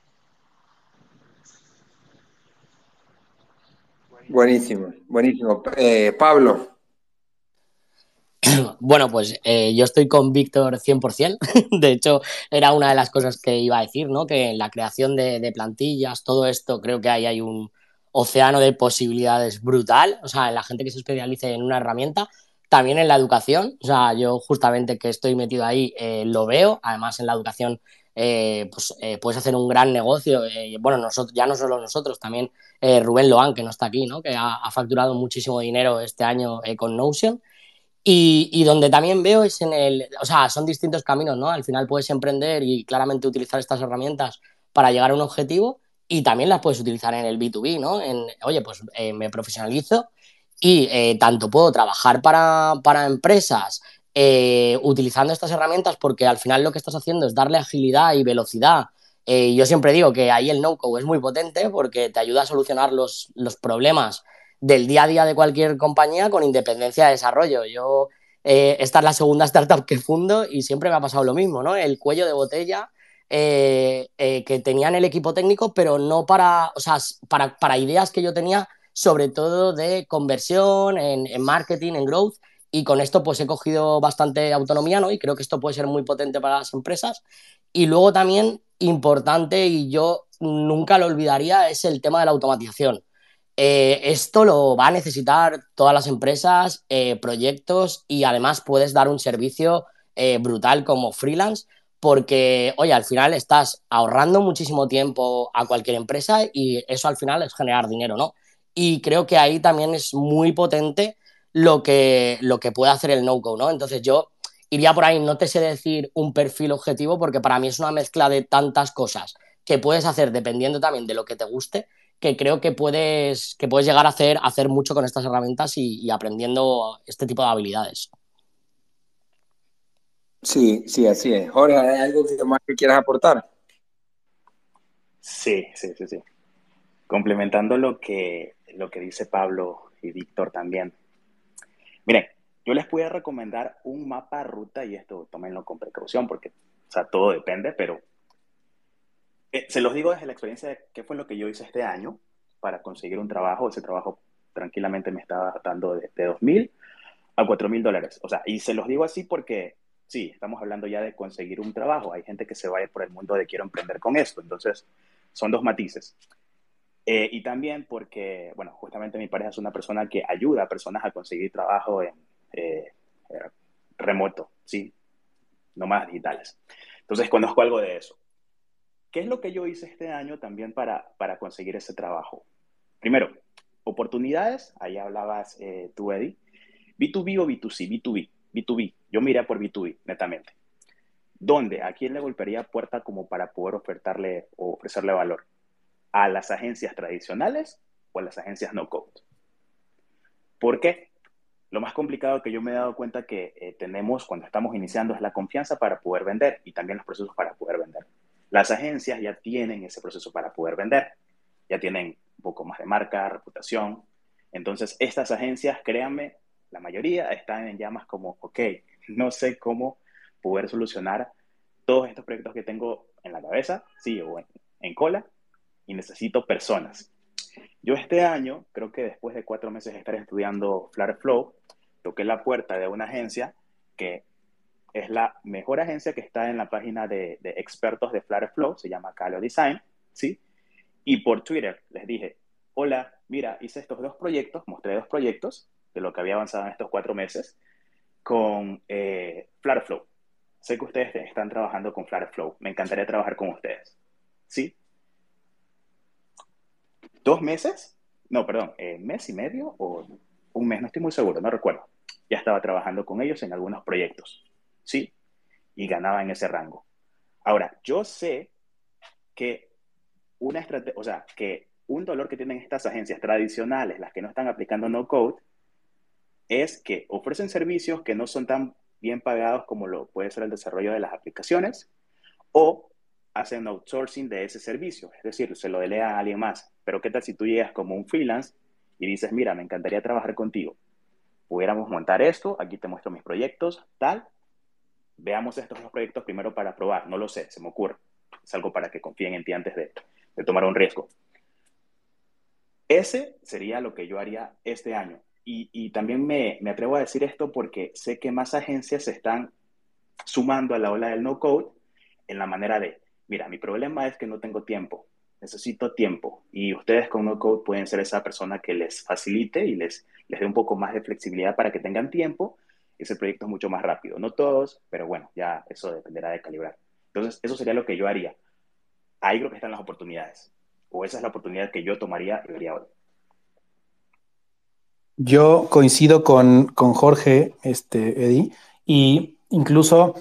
Buenísimo, buenísimo. Pablo. Bueno, pues yo estoy con Víctor 100%. De hecho, era una de las cosas que iba a decir, ¿no? Que en la creación de plantillas, todo esto, creo que ahí hay un océano de posibilidades brutal. O sea, la gente que se especialice en una herramienta, también en la educación, o sea, yo justamente que estoy metido ahí lo veo. Además, en la educación puedes hacer un gran negocio. Bueno, nosotros, ya no solo nosotros, también Rubén Loan, que no está aquí, ¿no? Que ha facturado muchísimo dinero este año con Notion. Y donde también veo es o sea, son distintos caminos, ¿no? Al final puedes emprender y claramente utilizar estas herramientas para llegar a un objetivo y también las puedes utilizar en el B2B, ¿no? Oye, pues me profesionalizo. Y tanto puedo trabajar para empresas utilizando estas herramientas, porque al final lo que estás haciendo es darle agilidad y velocidad. Yo siempre digo que ahí el no-code es muy potente porque te ayuda a solucionar los problemas del día a día de cualquier compañía con independencia de desarrollo. Yo, esta es la segunda startup que fundo y siempre me ha pasado lo mismo, ¿no? El cuello de botella que tenían el equipo técnico, pero no para ideas que yo tenía, sobre todo de conversión, en marketing, en growth, y con esto pues he cogido bastante autonomía, ¿no? Y creo que esto puede ser muy potente para las empresas. Y luego también importante, y yo nunca lo olvidaría, es el tema de la automatización. Esto lo va a necesitar todas las empresas, proyectos, y además puedes dar un servicio brutal como freelance, porque, oye, al final estás ahorrando muchísimo tiempo a cualquier empresa y eso al final es generar dinero, ¿no? Y creo que ahí también es muy potente lo que puede hacer el no-code, ¿no? Entonces yo iría por ahí, no te sé decir un perfil objetivo porque para mí es una mezcla de tantas cosas que puedes hacer dependiendo también de lo que te guste, que creo que puedes llegar a hacer mucho con estas herramientas y aprendiendo este tipo de habilidades. Sí, sí, así es. Jorge, ¿hay algo más que quieras aportar? Sí. Complementando lo que dice Pablo y Víctor también. Miren, yo les voy a recomendar un mapa ruta y esto tómenlo con precaución porque, o sea, todo depende, pero Se los digo desde la experiencia de qué fue lo que yo hice este año para conseguir un trabajo. Ese trabajo tranquilamente me estaba dando de $2,000 a $4,000. O sea, y se los digo así porque sí, estamos hablando ya de conseguir un trabajo. Hay gente que se va a ir por el mundo de quiero emprender con esto. Entonces, son dos matices. Y también porque, bueno, justamente mi pareja es una persona que ayuda a personas a conseguir trabajo en, remoto, ¿sí? Nómadas digitales. Entonces, conozco algo de eso. ¿Qué es lo que yo hice este año también para conseguir ese trabajo? Primero, oportunidades. Ahí hablabas tú, Eddie. ¿B2B o B2C? B2B. B2B. Yo miré por B2B, netamente. ¿Dónde? ¿A quién le golpearía puerta como para poder ofertarle o ofrecerle valor? ¿A las agencias tradicionales o a las agencias no-code? ¿Por qué? Lo más complicado que yo me he dado cuenta que tenemos cuando estamos iniciando es la confianza para poder vender y también los procesos para poder vender. Las agencias ya tienen ese proceso para poder vender. Ya tienen un poco más de marca, reputación. Entonces, estas agencias, créanme, la mayoría están en llamas como, ok, no sé cómo poder solucionar todos estos proyectos que tengo en la cabeza, sí, o en cola, y necesito personas. Yo este año, creo que después de 4 meses de estar estudiando FlutterFlow, toqué la puerta de una agencia que es la mejor agencia que está en la página de expertos de FlutterFlow, se llama Calio Design, ¿sí? Y por Twitter les dije, hola, mira, hice estos 2 proyectos, mostré 2 proyectos de lo que había avanzado en estos 4 meses con FlutterFlow. Sé que ustedes están trabajando con FlutterFlow, me encantaría trabajar con ustedes, ¿sí? 2 meses, no, perdón, mes y medio o un mes, no estoy muy seguro, no recuerdo. Ya estaba trabajando con ellos en algunos proyectos, ¿sí? Y ganaba en ese rango. Ahora, yo sé que o sea, que un dolor que tienen estas agencias tradicionales, las que no están aplicando no-code, es que ofrecen servicios que no son tan bien pagados como lo puede ser el desarrollo de las aplicaciones, o hacen outsourcing de ese servicio, es decir, se lo delega a alguien más. Pero ¿qué tal si tú llegas como un freelance y dices, mira, me encantaría trabajar contigo, pudiéramos montar esto, aquí te muestro mis proyectos, tal, veamos estos 2 proyectos primero para probar, no lo sé, se me ocurre, es algo para que confíen en ti antes de tomar un riesgo. Ese sería lo que yo haría este año. Y también me atrevo a decir esto porque sé que más agencias se están sumando a la ola del no-code en la manera de, mira, mi problema es que no tengo tiempo, necesito tiempo. Y ustedes con no-code pueden ser esa persona que les facilite y les dé un poco más de flexibilidad para que tengan tiempo. Ese proyecto es mucho más rápido. No todos, pero bueno, ya eso dependerá de calibrar. Entonces, eso sería lo que yo haría. Ahí creo que están las oportunidades. O esa es la oportunidad que yo tomaría y haría hoy. Yo coincido con Jorge, Eddie, y incluso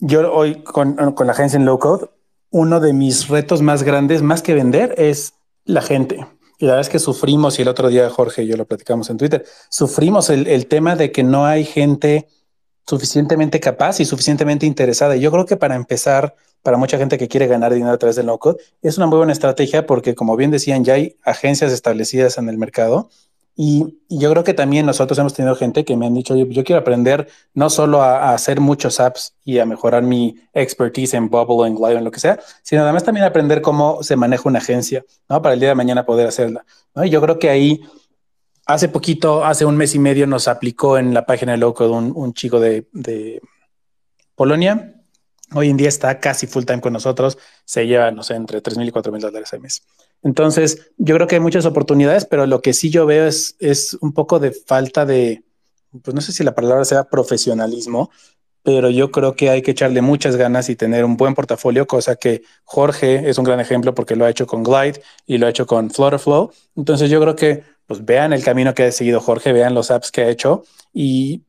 yo hoy con la agencia en LowCode, uno de mis retos más grandes, más que vender, es la gente. Y la verdad es que sufrimos, y el otro día Jorge y yo lo platicamos en Twitter, sufrimos el tema de que no hay gente suficientemente capaz y suficientemente interesada. Y yo creo que para empezar, para mucha gente que quiere ganar dinero a través del no-code, es una muy buena estrategia porque, como bien decían, ya hay agencias establecidas en el mercado. Y yo creo que también nosotros hemos tenido gente que me han dicho, oye, yo quiero aprender no solo a hacer muchos apps y a mejorar mi expertise en Bubble o en Glide o en lo que sea, sino además también aprender cómo se maneja una agencia, ¿no? Para el día de mañana poder hacerla, ¿no? Y yo creo que ahí, hace poquito, hace un mes y medio, nos aplicó en la página de LowCode un chico de Polonia. Hoy en día está casi full time con nosotros. Se lleva, no sé, entre $3,000 y $4,000 al mes. Entonces, yo creo que hay muchas oportunidades, pero lo que sí yo veo es un poco de falta de, pues no sé si la palabra sea profesionalismo, pero yo creo que hay que echarle muchas ganas y tener un buen portafolio, cosa que Jorge es un gran ejemplo porque lo ha hecho con Glide y lo ha hecho con FlutterFlow. Entonces, yo creo que pues vean el camino que ha seguido Jorge, vean los apps que ha hecho y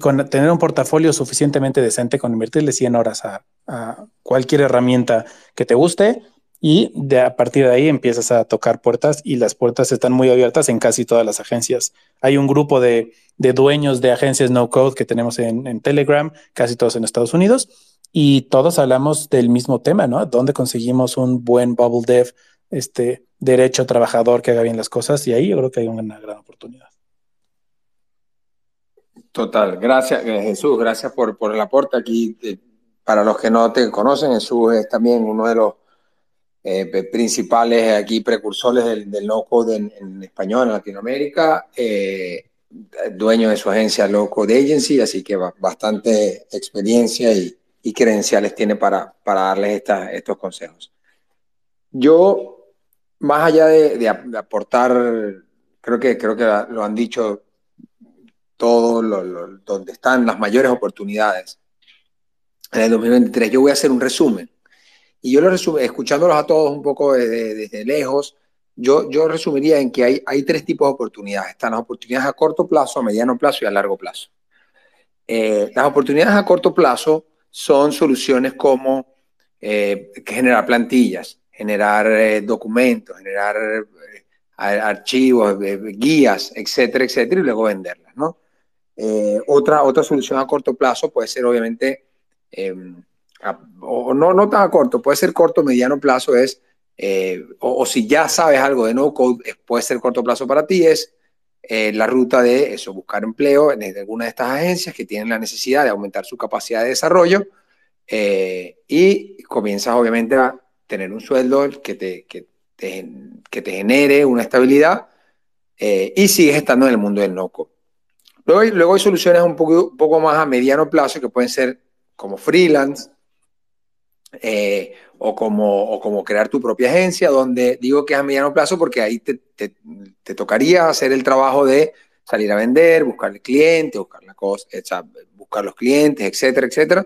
con tener un portafolio suficientemente decente, con invertirle 100 horas a cualquier herramienta que te guste, y a partir de ahí empiezas a tocar puertas, y las puertas están muy abiertas en casi todas las agencias. Hay un grupo de dueños de agencias no-code que tenemos en Telegram, casi todos en Estados Unidos, y todos hablamos del mismo tema, ¿no? ¿Dónde conseguimos un buen Bubble Dev, derecho trabajador que haga bien las cosas? Y ahí yo creo que hay una gran oportunidad. Total, gracias Jesús, gracias por el aporte aquí. Para los que no te conocen, Jesús es también uno de los principales aquí precursores del no-code en español, en Latinoamérica, dueño de su agencia LowCode Agency, así que bastante experiencia y credenciales tiene para darles estos consejos. Yo, más allá de aportar, creo que lo han dicho todos, donde están las mayores oportunidades en el 2023, yo voy a hacer un resumen. Y yo lo resumo, escuchándolos a todos un poco desde lejos, yo resumiría en que hay tres tipos de oportunidades. Están las oportunidades a corto plazo, a mediano plazo y a largo plazo. Las oportunidades a corto plazo son soluciones como generar plantillas, generar documentos, generar archivos, guías, etcétera, etcétera, y luego venderlas, ¿no? Otra solución a corto plazo puede ser, obviamente, no tan a corto, puede ser corto, mediano plazo es, o si ya sabes algo de no-code, puede ser corto plazo para ti, es la ruta de eso, buscar empleo en alguna de estas agencias que tienen la necesidad de aumentar su capacidad de desarrollo y comienzas obviamente a tener un sueldo que te genere una estabilidad y sigues estando en el mundo del no-code. Luego hay soluciones un poco más a mediano plazo que pueden ser como freelance, o como crear tu propia agencia, donde digo que es a mediano plazo porque ahí te tocaría hacer el trabajo de salir a vender, buscar el cliente, buscar los clientes, etcétera, etcétera,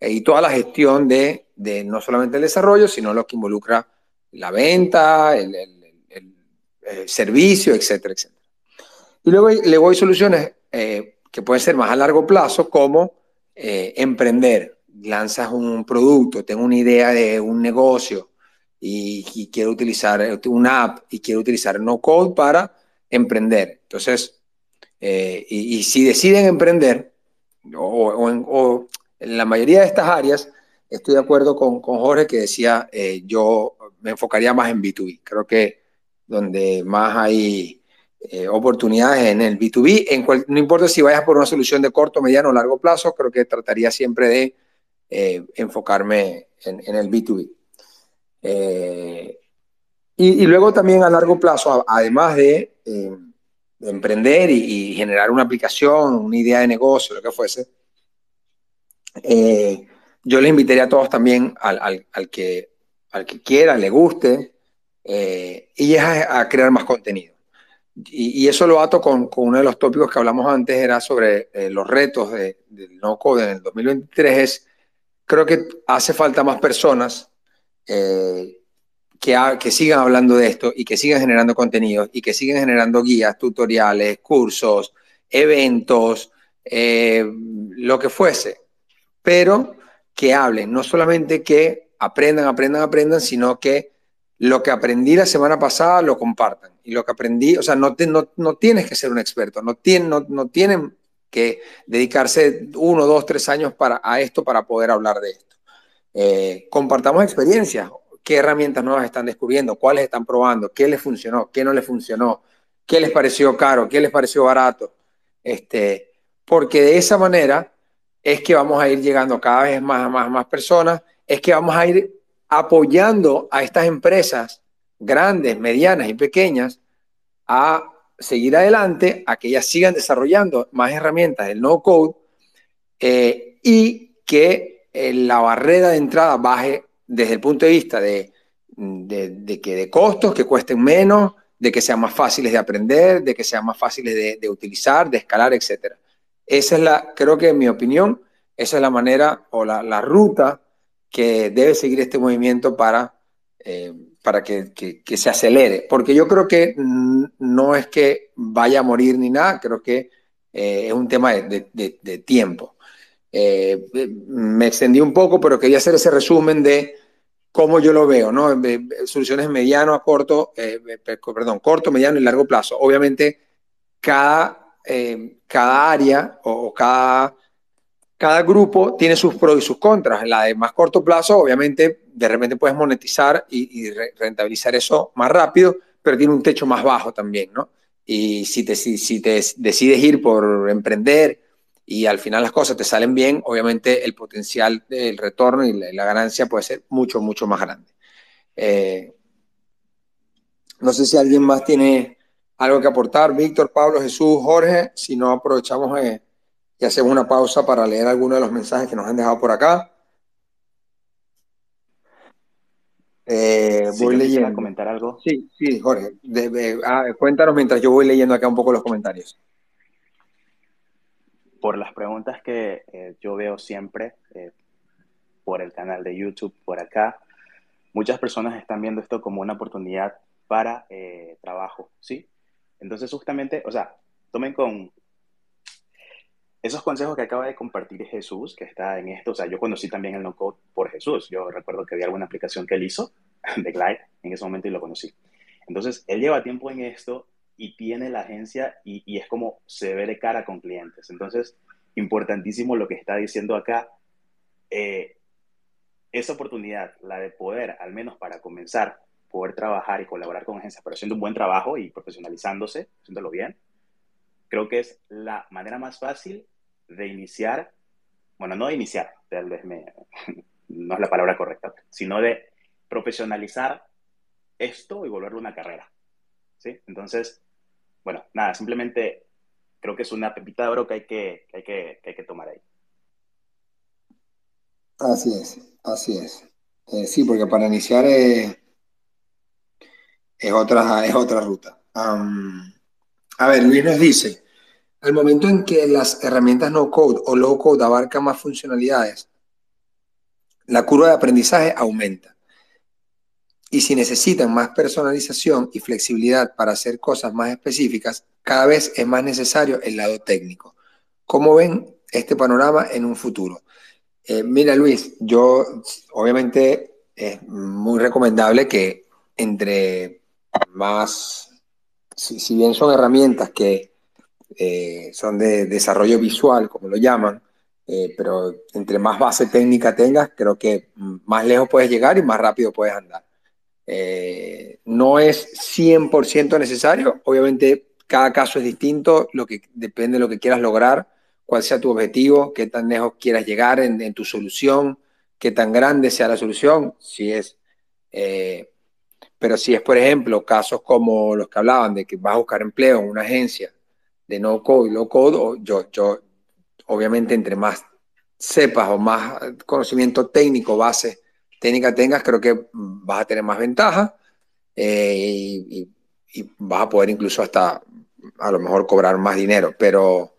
y toda la gestión de no solamente el desarrollo, sino lo que involucra la venta, el servicio, etcétera, etcétera. Y luego hay soluciones que pueden ser más a largo plazo, como emprender. Lanzas un producto, tengo una idea de un negocio y quiero utilizar una app y quiero utilizar no-code para emprender. Entonces, y si deciden emprender, o en la mayoría de estas áreas, estoy de acuerdo con Jorge que decía, yo me enfocaría más en B2B. Creo que donde más hay oportunidades en el B2B, no importa si vayas por una solución de corto, mediano o largo plazo, creo que trataría siempre de enfocarme en el B2B. Y luego también a largo plazo, además de emprender y generar una aplicación, una idea de negocio, lo que fuese, yo les invitaría a todos también al que quiera, le guste, y es a crear más contenido. Y eso lo ato con uno de los tópicos que hablamos antes, era sobre los retos del no-code en el 2023, creo que hace falta más personas que sigan hablando de esto y que sigan generando contenidos y que sigan generando guías, tutoriales, cursos, eventos, lo que fuese. Pero que hablen, no solamente que aprendan, sino que lo que aprendí la semana pasada lo compartan. Y lo que aprendí, o sea, no tienes que ser un experto, no tienen que dedicarse 1, 2, 3 años a esto para poder hablar de esto. Compartamos experiencias, qué herramientas nuevas están descubriendo, cuáles están probando, qué les funcionó, qué no les funcionó, qué les pareció caro, qué les pareció barato. Porque de esa manera es que vamos a ir llegando cada vez más personas, es que vamos a ir apoyando a estas empresas grandes, medianas y pequeñas a seguir adelante, a que ellas sigan desarrollando más herramientas del no-code y que la barrera de entrada baje desde el punto de vista de costos, que cuesten menos, de que sean más fáciles de aprender, de que sean más fáciles de utilizar, de escalar, etc. Esa es creo que en mi opinión, esa es la manera o la ruta que debe seguir este movimiento para que se acelere, porque yo creo que no es que vaya a morir ni nada, creo que es un tema de tiempo. Me extendí un poco, pero quería hacer ese resumen de cómo yo lo veo, ¿no? Soluciones mediano a corto, perdón, corto, mediano y largo plazo. Obviamente, cada área o cada grupo tiene sus pros y sus contras. La de más corto plazo, obviamente, de repente puedes monetizar y rentabilizar eso más rápido, pero tiene un techo más bajo también, ¿no? Y si te decides ir por emprender y al final las cosas te salen bien, obviamente el potencial del retorno y la ganancia puede ser mucho más grande. No sé si alguien más tiene algo que aportar. Víctor, Pablo, Jesús, Jorge. Si no, aprovechamos y hacemos una pausa para leer alguno de los mensajes que nos han dejado por acá. Sí, voy leyendo. ¿Comentar algo? Sí, sí, Jorge. Cuéntanos mientras yo voy leyendo acá un poco los comentarios. Por las preguntas que yo veo siempre por el canal de YouTube, por acá, muchas personas están viendo esto como una oportunidad para trabajo, ¿sí? Entonces, justamente, o sea, tomen con esos consejos que acaba de compartir Jesús, que está en esto. O sea, yo conocí también el no-code por Jesús. Yo recuerdo que vi alguna aplicación que él hizo de Glide en ese momento y lo conocí. Entonces, él lleva tiempo en esto y tiene la agencia y es como se ve de cara con clientes. Entonces, importantísimo lo que está diciendo acá. Esa oportunidad, la de poder, al menos para comenzar, poder trabajar y colaborar con agencias, pero haciendo un buen trabajo y profesionalizándose, haciéndolo bien, creo que es la manera más fácil de iniciar, bueno, no de iniciar, tal vez no es la palabra correcta, sino de profesionalizar esto y volverlo una carrera, ¿sí? Entonces, bueno, nada, simplemente creo que es una pepita de oro que hay que tomar ahí. Así es, así es. Sí, porque para iniciar... Es otra ruta. A ver, Luis nos dice, al momento en que las herramientas no-code o low-code abarcan más funcionalidades, la curva de aprendizaje aumenta. Y si necesitan más personalización y flexibilidad para hacer cosas más específicas, cada vez es más necesario el lado técnico. ¿Cómo ven este panorama en un futuro? Mira, Luis, yo obviamente es muy recomendable que entre... si bien son herramientas que son de desarrollo visual, como lo llaman, pero entre más base técnica tengas, creo que más lejos puedes llegar y más rápido puedes andar. No es 100% necesario, obviamente cada caso es distinto, depende de lo que quieras lograr, cuál sea tu objetivo, qué tan lejos quieras llegar en tu solución, qué tan grande sea la solución, si es... Pero si es, por ejemplo, casos como los que hablaban de que vas a buscar empleo en una agencia de no-code y low-code, yo obviamente entre más sepas o más conocimiento técnico, base técnica tengas, creo que vas a tener más ventaja y vas a poder incluso hasta a lo mejor cobrar más dinero. Pero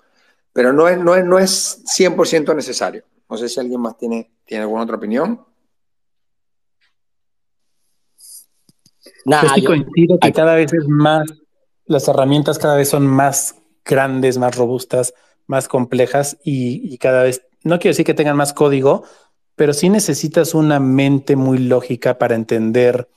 no es 100% necesario. No sé si alguien más tiene alguna otra opinión. Yo sí coincido que cada vez es más, las herramientas cada vez son más grandes, más robustas, más complejas y cada vez, no quiero decir que tengan más código, pero sí necesitas una mente muy lógica para entender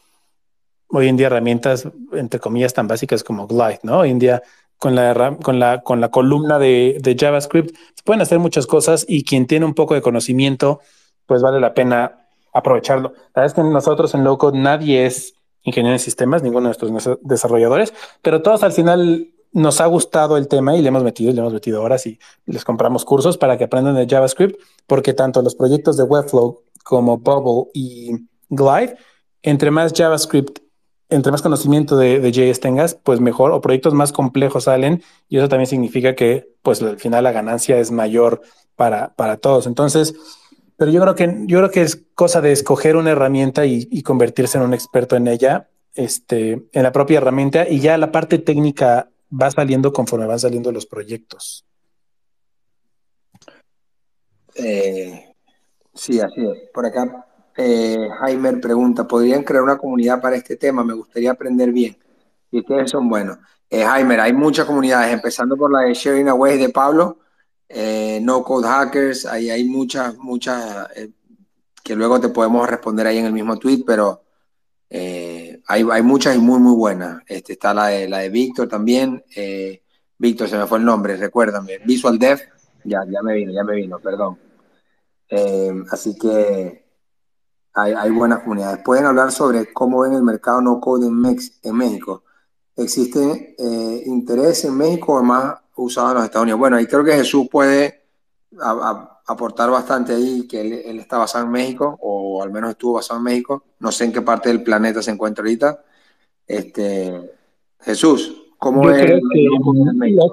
hoy en día herramientas, entre comillas, tan básicas como Glide, ¿no? Hoy en día con la columna de JavaScript se pueden hacer muchas cosas y quien tiene un poco de conocimiento, pues vale la pena aprovecharlo. La verdad es que nosotros en LowCode nadie es ingeniero en sistemas, ninguno de nuestros desarrolladores, pero todos al final nos ha gustado el tema y le hemos metido horas y les compramos cursos para que aprendan de JavaScript, porque tanto los proyectos de Webflow como Bubble y Glide, entre más JavaScript, entre más conocimiento de JS tengas, pues mejor, o proyectos más complejos salen, y eso también significa que pues al final la ganancia es mayor para todos. Entonces... Pero yo creo que es cosa de escoger una herramienta y convertirse en un experto en ella, en la propia herramienta, y ya la parte técnica va saliendo conforme van saliendo los proyectos. Sí, así es. Por acá, Jaime pregunta, ¿podrían crear una comunidad para este tema? Me gustaría aprender bien. Y ustedes son buenos. Jaime, hay muchas comunidades, empezando por la de Sharing Away de Pablo, No-Code Hackers, ahí hay muchas que luego te podemos responder ahí en el mismo tweet, pero hay muchas y muy buenas. Está la de Víctor también. Víctor, se me fue el nombre, recuérdame. Visual Dev, ya me vino, perdón. Así que hay buenas comunidades. Pueden hablar sobre cómo ven el mercado no-code en México. ¿Existe interés en México o más usado en los Estados Unidos? Bueno, ahí creo que Jesús puede aportar bastante ahí, que él está basado en México, o al menos estuvo basado en México. No sé en qué parte del planeta se encuentra ahorita. Jesús, ¿cómo ves? Creo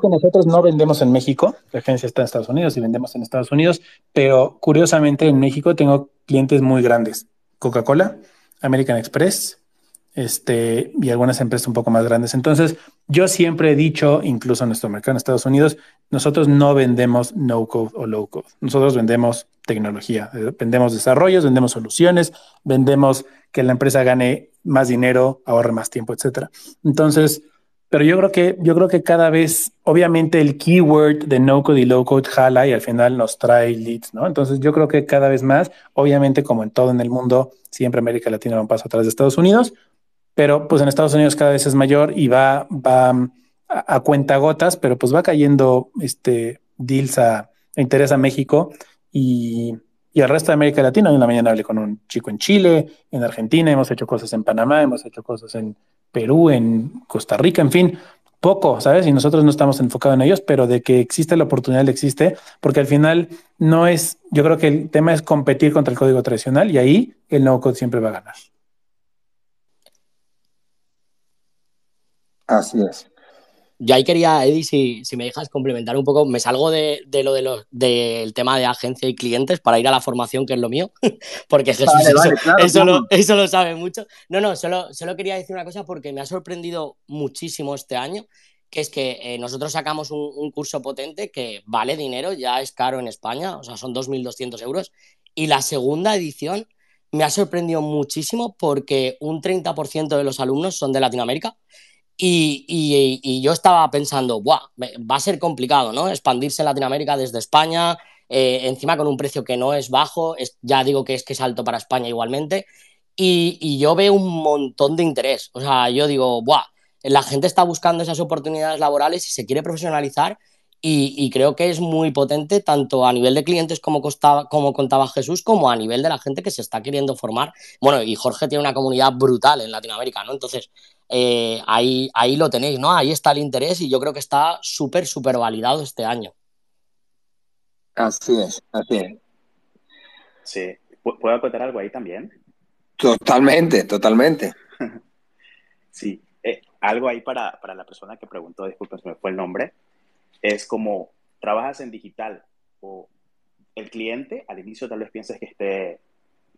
que nosotros no vendemos en México. La agencia está en Estados Unidos y vendemos en Estados Unidos. Pero, curiosamente, en México tengo clientes muy grandes. Coca-Cola, American Express, y algunas empresas un poco más grandes. Entonces, yo siempre he dicho, incluso en nuestro mercado en Estados Unidos, nosotros no vendemos no-code o low-code. Nosotros vendemos tecnología, vendemos desarrollos, vendemos soluciones, vendemos que la empresa gane más dinero, ahorre más tiempo, etcétera. Entonces, pero yo creo que cada vez, obviamente, el keyword de no-code y low-code jala y al final nos trae leads, ¿no? Entonces, yo creo que cada vez más, obviamente, como en todo en el mundo, siempre América Latina va un paso atrás de Estados Unidos, pero pues en Estados Unidos cada vez es mayor y va a cuentagotas, pero pues va cayendo deals a interés a México y al resto de América Latina. Hoy en la mañana hablé con un chico en Chile, en Argentina, hemos hecho cosas en Panamá, hemos hecho cosas en Perú, en Costa Rica, en fin, poco, ¿sabes? Y nosotros no estamos enfocados en ellos, pero de que existe la oportunidad, existe, porque al final no es, yo creo que el tema es competir contra el código tradicional y ahí el no-code siempre va a ganar. Así es. Yo ahí quería, Eddie, si me dejas complementar un poco, me salgo del tema de agencia y clientes para ir a la formación, que es lo mío, porque Jesús eso lo sabe mucho. No, solo quería decir una cosa porque me ha sorprendido muchísimo este año, que es que nosotros sacamos un curso potente que vale dinero, ya es caro en España, o sea, son 2.200 euros, y la segunda edición me ha sorprendido muchísimo porque un 30% de los alumnos son de Latinoamérica. Y yo estaba pensando, va a ser complicado, ¿no? Expandirse en Latinoamérica desde España, encima con un precio que no es bajo, ya digo que es alto para España igualmente, y yo veo un montón de interés. O sea, yo digo, la gente está buscando esas oportunidades laborales y se quiere profesionalizar, y creo que es muy potente tanto a nivel de clientes como contaba Jesús, como a nivel de la gente que se está queriendo formar. Bueno, y Jorge tiene una comunidad brutal en Latinoamérica, ¿no? Entonces... ahí lo tenéis, ¿no? Ahí está el interés y yo creo que está súper, súper validado este año. Así es. Sí. ¿Puedo acotar algo ahí también? Totalmente. Sí. Algo ahí para la persona que preguntó, disculpen, se me fue el nombre, es como trabajas en digital o el cliente al inicio tal vez piensas que esté,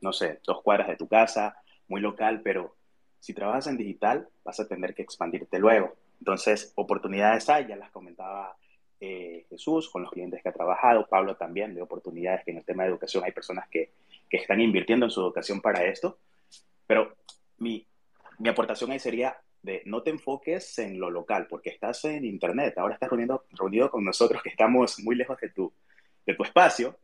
no sé, 2 cuadras de tu casa, muy local, pero si trabajas en digital, vas a tener que expandirte luego. Entonces, oportunidades hay, ya las comentaba Jesús, con los clientes que ha trabajado, Pablo también, de oportunidades que en el tema de educación hay personas que están invirtiendo en su educación para esto. Pero mi aportación ahí sería de no te enfoques en lo local, porque estás en internet, ahora estás reunido con nosotros que estamos muy lejos de tu espacio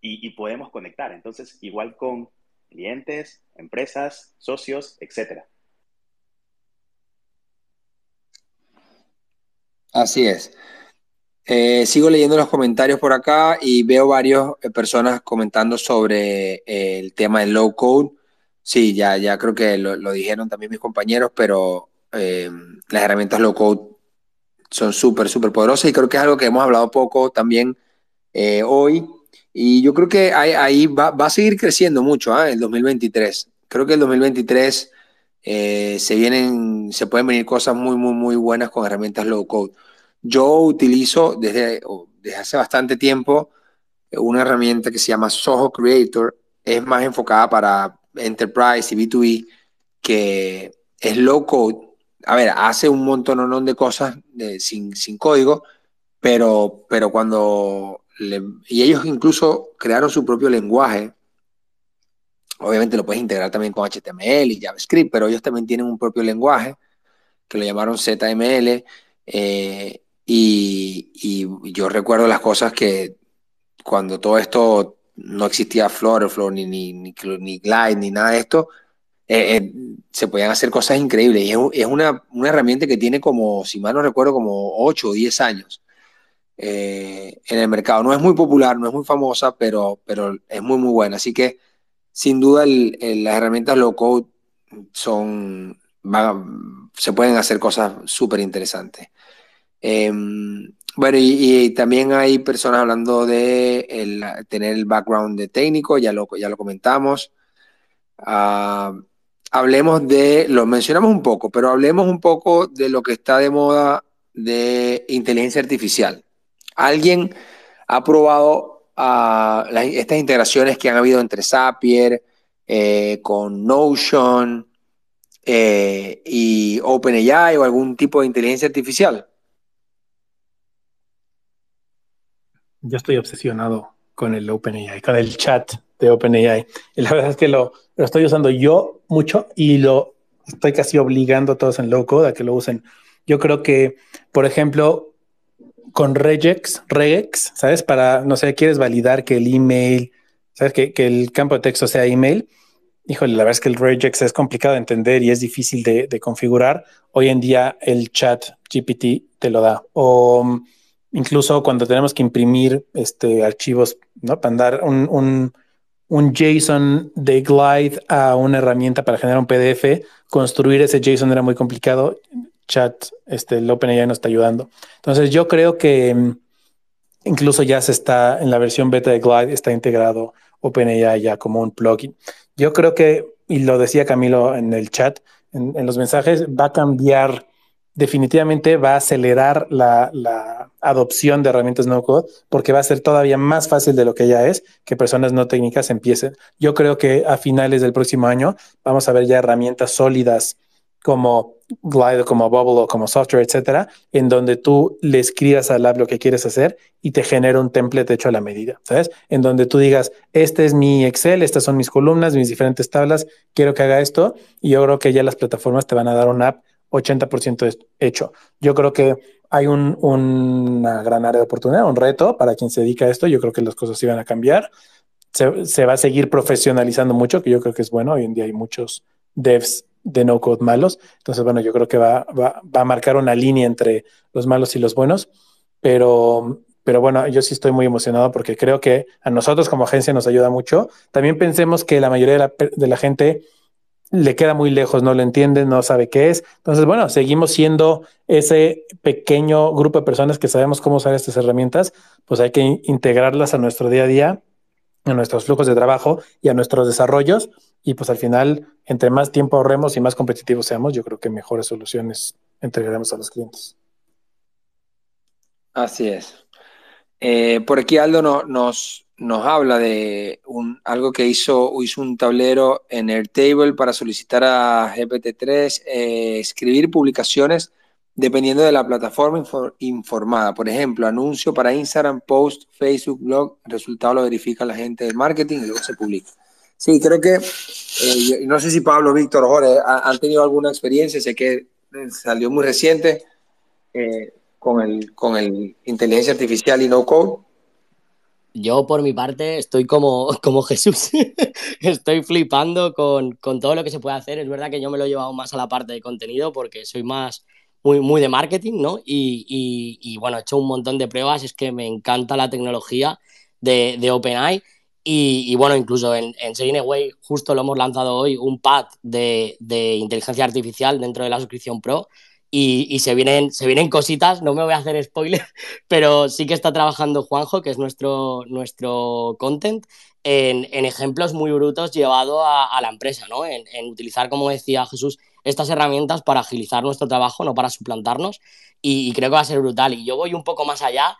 y podemos conectar. Entonces, igual con clientes, empresas, socios, etcétera. Así es. Sigo leyendo los comentarios por acá y veo varias personas comentando sobre el tema del low code. Sí, ya creo que lo dijeron también mis compañeros, pero las herramientas low code son súper, súper poderosas y creo que es algo que hemos hablado poco también hoy. Y yo creo que ahí va a seguir creciendo mucho el 2023. Creo que el 2023 se pueden venir cosas muy, muy, muy buenas con herramientas low code. Yo utilizo desde hace bastante tiempo una herramienta que se llama Zoho Creator. Es más enfocada para Enterprise y B2B, que es low code. A ver, hace un montón de cosas sin código, pero cuando... Y ellos incluso crearon su propio lenguaje. Obviamente lo puedes integrar también con HTML y JavaScript, pero ellos también tienen un propio lenguaje que lo llamaron ZML. Y yo recuerdo las cosas que cuando todo esto no existía, FlutterFlow, ni Glide, ni nada de esto, se podían hacer cosas increíbles. Y es una herramienta que tiene como, si mal no recuerdo, como 8 o 10 años. En el mercado. No es muy popular, no es muy famosa, pero es muy, muy buena. Así que, sin duda, las herramientas low-code se pueden hacer cosas súper interesantes. Bueno, y también hay personas hablando de tener el background de técnico, ya lo comentamos. Hablemos de, lo mencionamos un poco, pero hablemos un poco de lo que está de moda de inteligencia artificial. ¿Alguien ha probado estas integraciones que han habido entre Zapier, con Notion y OpenAI o algún tipo de inteligencia artificial? Yo estoy obsesionado con el OpenAI, con el chat de OpenAI. Y la verdad es que lo estoy usando yo mucho y lo estoy casi obligando a todos en LowCode a que lo usen. Yo creo que, por ejemplo, con regex, ¿sabes? Para, no sé, quieres validar que el email, ¿sabes? Que el campo de texto sea email. Híjole, la verdad es que el regex es complicado de entender y es difícil de configurar. Hoy en día el chat GPT te lo da. O incluso cuando tenemos que imprimir archivos, ¿no? Para mandar un JSON de Glide a una herramienta para generar un PDF, construir ese JSON era muy complicado. El OpenAI nos está ayudando. Entonces, yo creo que incluso ya se está, en la versión beta de Glide, está integrado OpenAI ya como un plugin. Yo creo que, y lo decía Camilo en el chat, en los mensajes, va a cambiar, definitivamente va a acelerar la adopción de herramientas no-code, porque va a ser todavía más fácil de lo que ya es, que personas no técnicas empiecen. Yo creo que a finales del próximo año vamos a ver ya herramientas sólidas como Glide, como Bubble o como Software, etcétera, en donde tú le escribas al app lo que quieres hacer y te genera un template hecho a la medida, ¿sabes? En donde tú digas, este es mi Excel, estas son mis columnas, mis diferentes tablas, quiero que haga esto, y yo creo que ya las plataformas te van a dar una app 80% hecho. Yo creo que hay una gran área de oportunidad, un reto para quien se dedica a esto. Yo creo que las cosas sí van a cambiar. Se va a seguir profesionalizando mucho, que yo creo que es bueno. Hoy en día hay muchos devs de no-code malos. Entonces, bueno, yo creo que va a marcar una línea entre los malos y los buenos. Pero bueno, yo sí estoy muy emocionado porque creo que a nosotros como agencia nos ayuda mucho. También pensemos que la mayoría de la gente le queda muy lejos, no lo entiende, no sabe qué es. Entonces, bueno, seguimos siendo ese pequeño grupo de personas que sabemos cómo usar estas herramientas. Pues hay que integrarlas a nuestro día a día, a nuestros flujos de trabajo y a nuestros desarrollos. Y pues al final, entre más tiempo ahorremos y más competitivos seamos, yo creo que mejores soluciones entregaremos a los clientes. Así es. Por aquí Aldo nos habla de algo que hizo un tablero en Airtable para solicitar a GPT-3 escribir publicaciones dependiendo de la plataforma informada. Por ejemplo, anuncio para Instagram, post, Facebook, blog. El resultado lo verifica la gente de marketing y luego se publica. Sí, creo que, no sé si Pablo, Víctor, Jorge, han tenido alguna experiencia. Sé que salió muy reciente con el inteligencia artificial y no-code. Yo, por mi parte, estoy como Jesús. Estoy flipando con todo lo que se puede hacer. Es verdad que yo me lo he llevado más a la parte de contenido porque soy más muy de marketing, ¿no? Y bueno, he hecho un montón de pruebas. Es que me encanta la tecnología de OpenAI. Y bueno, incluso en Sharing Away justo lo hemos lanzado hoy, un pad de inteligencia artificial dentro de la suscripción Pro. Y se vienen cositas, no me voy a hacer spoiler, pero sí que está trabajando Juanjo, que es nuestro content, en ejemplos muy brutos llevado a la empresa, ¿no? En utilizar, como decía Jesús, estas herramientas para agilizar nuestro trabajo, no para suplantarnos, y creo que va a ser brutal. Y yo voy un poco más allá.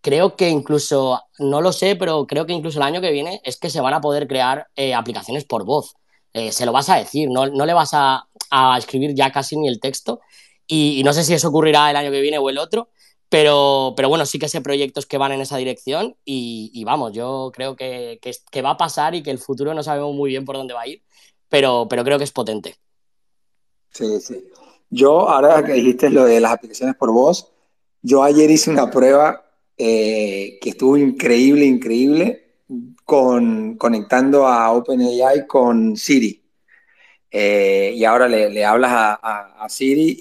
Creo que incluso, no lo sé, pero creo que incluso el año que viene es que se van a poder crear aplicaciones por voz. Se lo vas a decir, no le vas a escribir ya casi ni el texto y no sé si eso ocurrirá el año que viene o el otro, pero bueno, sí que sé proyectos que van en esa dirección y vamos, yo creo que va a pasar y que el futuro no sabemos muy bien por dónde va a ir, pero creo que es potente. Sí, sí. Yo, ahora que dijiste lo de las aplicaciones por voz, yo ayer hice una prueba que estuvo increíble conectando a OpenAI con Siri. Y ahora le hablas a Siri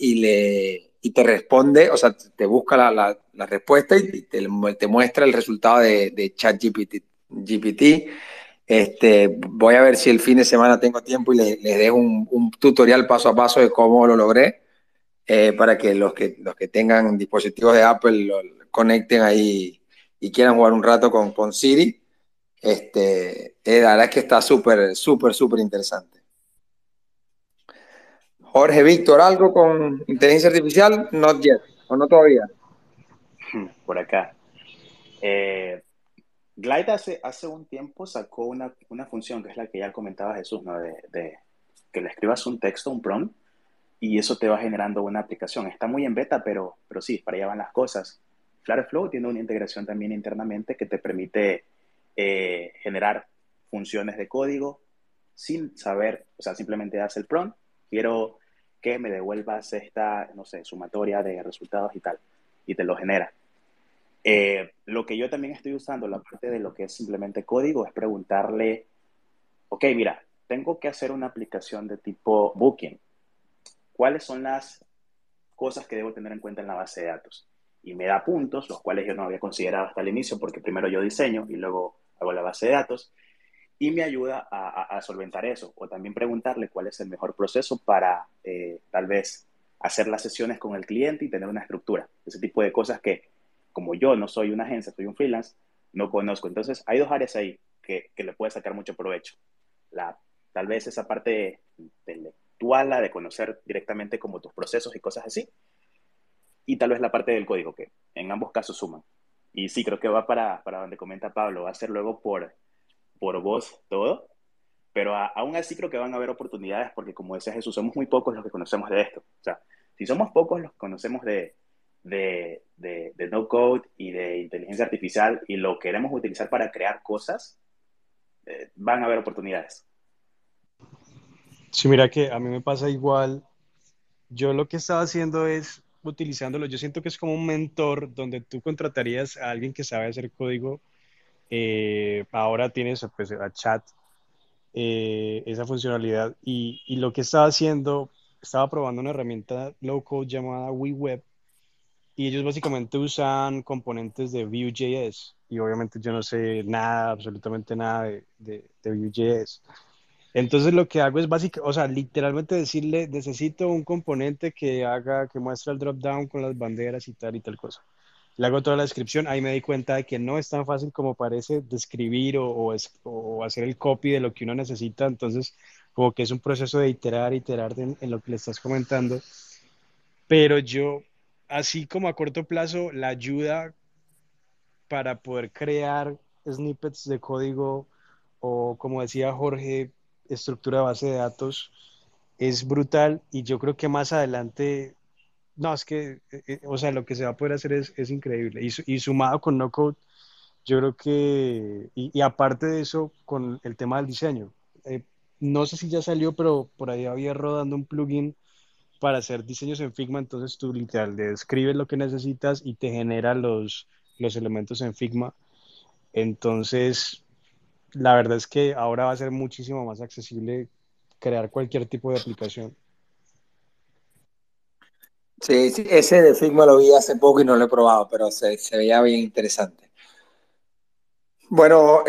y te responde, o sea, te busca la respuesta y te muestra el resultado de ChatGPT. Voy a ver si el fin de semana tengo tiempo y les dejo un tutorial paso a paso de cómo lo logré. para que los que tengan dispositivos de Apple lo conecten ahí y quieran jugar un rato con Siri. La verdad es que está súper interesante. Jorge, Víctor, ¿algo con inteligencia artificial? Not yet, o no todavía. Por acá. Glide hace un tiempo sacó una función que es la que ya comentaba Jesús, ¿no? De que le escribas un texto, un prompt, y eso te va generando una aplicación. Está muy en beta, pero sí, para allá van las cosas. FlutterFlow tiene una integración también internamente que te permite generar funciones de código sin saber, o sea, simplemente das el prompt, quiero que me devuelvas esta, no sé, sumatoria de resultados y tal, y te lo genera. Lo que yo también estoy usando, la parte de lo que es simplemente código, es preguntarle, ok, mira, tengo que hacer una aplicación de tipo booking. ¿Cuáles son las cosas que debo tener en cuenta en la base de datos? Y me da puntos, los cuales yo no había considerado hasta el inicio, porque primero yo diseño y luego hago la base de datos, y me ayuda a solventar eso. O también preguntarle cuál es el mejor proceso para tal vez hacer las sesiones con el cliente y tener una estructura. Ese tipo de cosas que, como yo no soy una agencia, soy un freelance, no conozco. Entonces, hay dos áreas ahí que le puede sacar mucho provecho. Tal vez esa parte intelectual, de conocer directamente como tus procesos y cosas así, y tal vez la parte del código, que en ambos casos suman. Y sí, creo que va para donde comenta Pablo, va a ser luego por voz todo, pero aún así creo que van a haber oportunidades, porque como decía Jesús, somos muy pocos los que conocemos de esto. O sea, si somos pocos los que conocemos de no-code y de inteligencia artificial y lo queremos utilizar para crear cosas, van a haber oportunidades. Sí, mira que a mí me pasa igual. Yo lo que estaba haciendo es utilizándolo. Yo siento que es como un mentor donde tú contratarías a alguien que sabe hacer código. Ahora tienes pues, a chat, esa funcionalidad. Y lo que estaba haciendo, estaba probando una herramienta low-code llamada WeWeb. Y ellos básicamente usan componentes de Vue.js. Y obviamente yo no sé nada, absolutamente nada de Vue.js. Entonces lo que hago es básicamente, o sea, literalmente decirle, necesito un componente que muestre el drop-down con las banderas y tal cosa. Le hago toda la descripción. Ahí me di cuenta de que no es tan fácil como parece describir o hacer el copy de lo que uno necesita. Entonces, como que es un proceso de iterar en lo que le estás comentando. Pero yo, así como a corto plazo, la ayuda para poder crear snippets de código o, como decía Jorge, estructura de base de datos es brutal. Y yo creo que más adelante, no, es que, o sea, lo que se va a poder hacer es increíble. Y sumado con no-code, yo creo que, y aparte de eso, con el tema del diseño. No sé si ya salió, pero por ahí había rodando un plugin para hacer diseños en Figma. Entonces tú literal le describes lo que necesitas y te genera los elementos en Figma. Entonces, la verdad es que ahora va a ser muchísimo más accesible crear cualquier tipo de aplicación. Sí, ese de Figma lo vi hace poco y no lo he probado, pero se veía bien interesante. Bueno,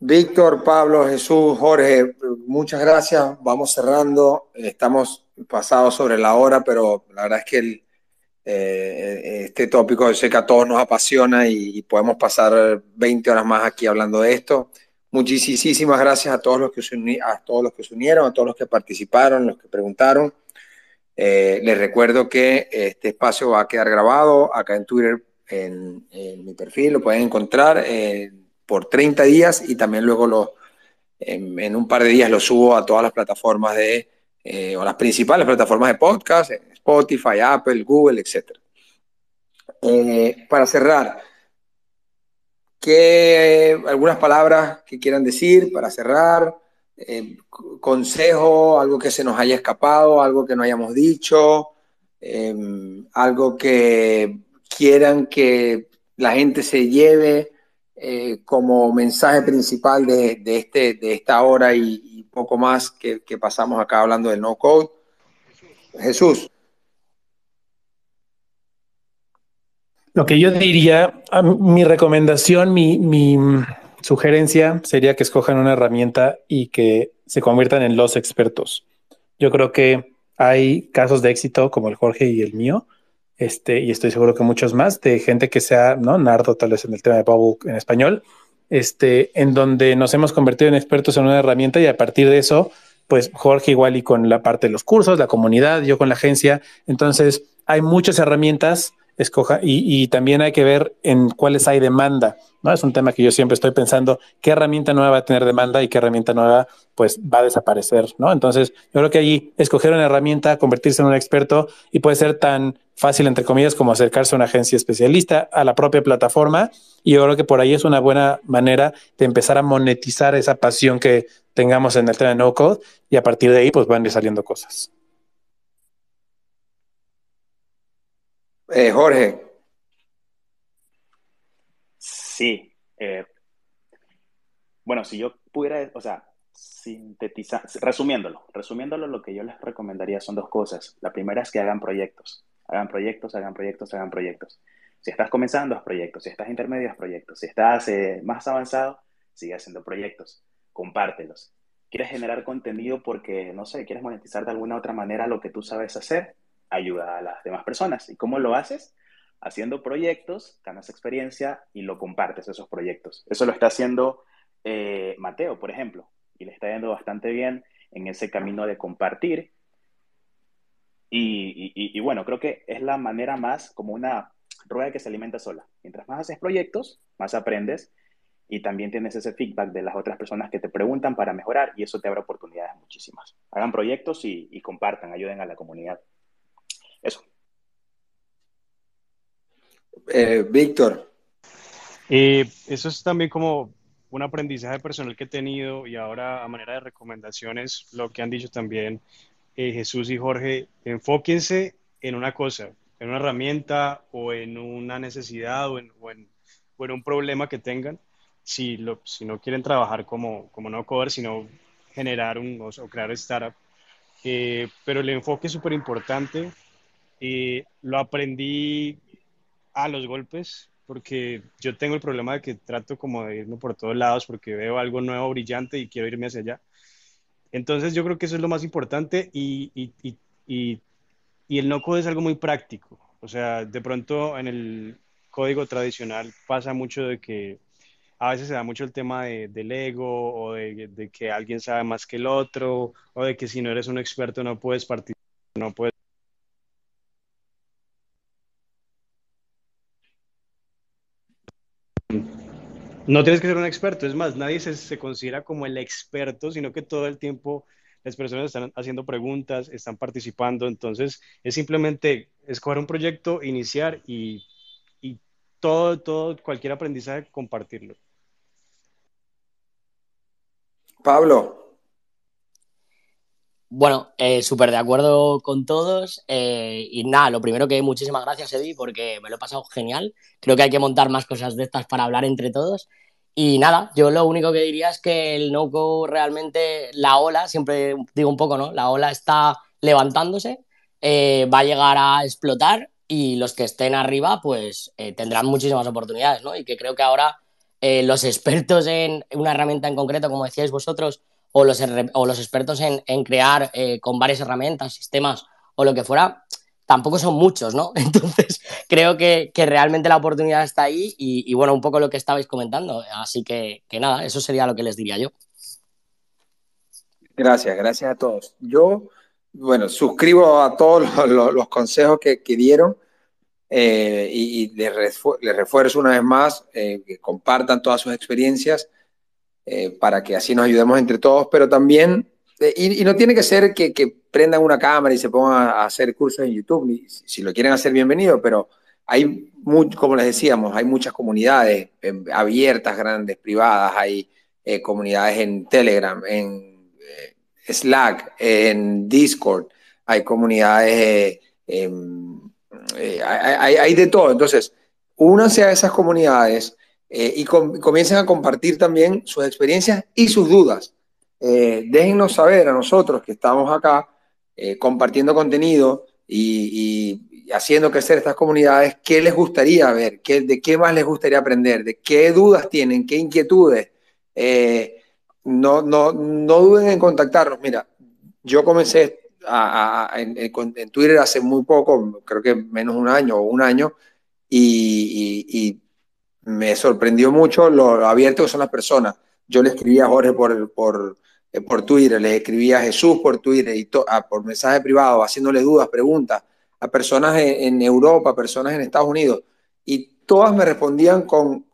Víctor, Pablo, Jesús, Jorge, muchas gracias. Vamos cerrando. Estamos pasados sobre la hora, pero la verdad es que este tópico yo sé que a todos nos apasiona y podemos pasar 20 horas más aquí hablando de esto. Muchísimas gracias a todos los que se unieron, a todos los que participaron, los que preguntaron. Les recuerdo que este espacio va a quedar grabado acá en Twitter, en mi perfil, lo pueden encontrar por 30 días y también luego en un par de días lo subo a todas las plataformas o las principales plataformas de podcast, Spotify, Apple, Google, etc. Para cerrar, algunas palabras que quieran decir para cerrar, consejo, algo que se nos haya escapado, algo que no hayamos dicho, algo que quieran que la gente se lleve como mensaje principal de esta hora y poco más que pasamos acá hablando del no-code. Jesús. Lo que yo diría, mi recomendación, mi sugerencia sería que escojan una herramienta y que se conviertan en los expertos. Yo creo que Hay casos de éxito como el Jorge y el mío, y estoy seguro que muchos más, de gente que sea, ¿no?, nardo tal vez en el tema de Bubble en español, en donde nos hemos convertido en expertos en una herramienta, y a partir de eso, pues Jorge igual y con la parte de los cursos, la comunidad, yo con la agencia. Entonces hay muchas herramientas, escoja, y también hay que ver en cuáles hay demanda, ¿no? Es un tema que yo siempre estoy pensando, qué herramienta nueva va a tener demanda y qué herramienta nueva pues va a desaparecer, ¿no? Entonces yo creo que allí escoger una herramienta, convertirse en un experto, y puede ser tan fácil, entre comillas, como acercarse a una agencia especialista, a la propia plataforma, y yo creo que por ahí es una buena manera de empezar a monetizar esa pasión que tengamos en el tema de no-code, y a partir de ahí pues van a ir saliendo cosas. Jorge. Sí. Bueno, si yo pudiera, o sea, sintetizar, resumiéndolo, lo que yo les recomendaría son dos cosas. La primera es que hagan proyectos. Hagan proyectos. Si estás comenzando, haz proyectos. Si estás intermedio, haz proyectos. Si estás más avanzado, sigue haciendo proyectos. Compártelos. ¿Quieres generar contenido porque, no sé, quieres monetizar de alguna otra manera lo que tú sabes hacer? Ayuda a las demás personas. ¿Y cómo lo haces? Haciendo proyectos, ganas experiencia y lo compartes, esos proyectos. Eso lo está haciendo Mateo, por ejemplo, y le está yendo bastante bien en ese camino de compartir. Y bueno, creo que es la manera más como una rueda que se alimenta sola. Mientras más haces proyectos, más aprendes, y también tienes ese feedback de las otras personas que te preguntan para mejorar, y eso te abre oportunidades muchísimas. Hagan proyectos y compartan, ayuden a la comunidad. Eso. Víctor. Eso es también como un aprendizaje personal que he tenido, y ahora a manera de recomendaciones, lo que han dicho también Jesús y Jorge, enfóquense en una cosa, en una herramienta o en una necesidad o en un problema que tengan. Si no quieren trabajar como no-coder, sino generar o crear startup. Pero el enfoque es súper importante. Lo aprendí a los golpes, porque yo tengo el problema de que trato como de irme por todos lados porque veo algo nuevo, brillante, y quiero irme hacia allá. Entonces yo creo que eso es lo más importante, y el no-code es algo muy práctico. O sea, de pronto en el código tradicional pasa mucho de que a veces se da mucho el tema del ego, o de que alguien sabe más que el otro, o de que si no eres un experto no puedes participar, no puedes. No tienes que ser un experto, es más, nadie se considera como el experto, sino que todo el tiempo las personas están haciendo preguntas, están participando. Entonces es simplemente escoger un proyecto, iniciar, y todo, cualquier aprendizaje, compartirlo. Pablo. Bueno, súper de acuerdo con todos, y nada, lo primero que muchísimas gracias, Eddie, porque me lo he pasado genial. Creo que hay que montar más cosas de estas para hablar entre todos. Y nada, yo lo único que diría es que el no-code realmente, la ola, siempre digo un poco, ¿no? La ola está levantándose, va a llegar a explotar, y los que estén arriba pues tendrán muchísimas oportunidades, ¿no? Y que creo que ahora los expertos en una herramienta en concreto, como decíais vosotros, o los expertos en crear con varias herramientas, sistemas o lo que fuera, tampoco son muchos, ¿no? Entonces, creo que realmente la oportunidad está ahí, y bueno, un poco lo que estabais comentando. Así que nada, eso sería lo que les diría yo. Gracias a todos. Yo, bueno, suscribo a todos los consejos que dieron, y les refuerzo una vez más que compartan todas sus experiencias para que así nos ayudemos entre todos, pero también... Y no tiene que ser que prendan una cámara y se pongan a hacer cursos en YouTube. Si lo quieren hacer, bienvenido, pero hay, como les decíamos, hay muchas comunidades abiertas, grandes, privadas. Hay comunidades en Telegram, en Slack, en Discord. Hay comunidades, hay de todo. Entonces, únanse a esas comunidades y comiencen a compartir también sus experiencias y sus dudas. Déjennos saber a nosotros que estamos acá compartiendo contenido y haciendo crecer estas comunidades, qué les gustaría ver, de qué más les gustaría aprender, de qué dudas tienen, qué inquietudes. No duden en contactarnos. Mira, yo comencé en Twitter hace muy poco, creo que menos de un año o un año, y me sorprendió mucho lo abierto que son las personas. Yo le escribí a Jorge por Twitter, le escribí a Jesús por Twitter, y por mensaje privado, haciéndole dudas, preguntas, a personas en Europa, personas en Estados Unidos, y todas me respondían con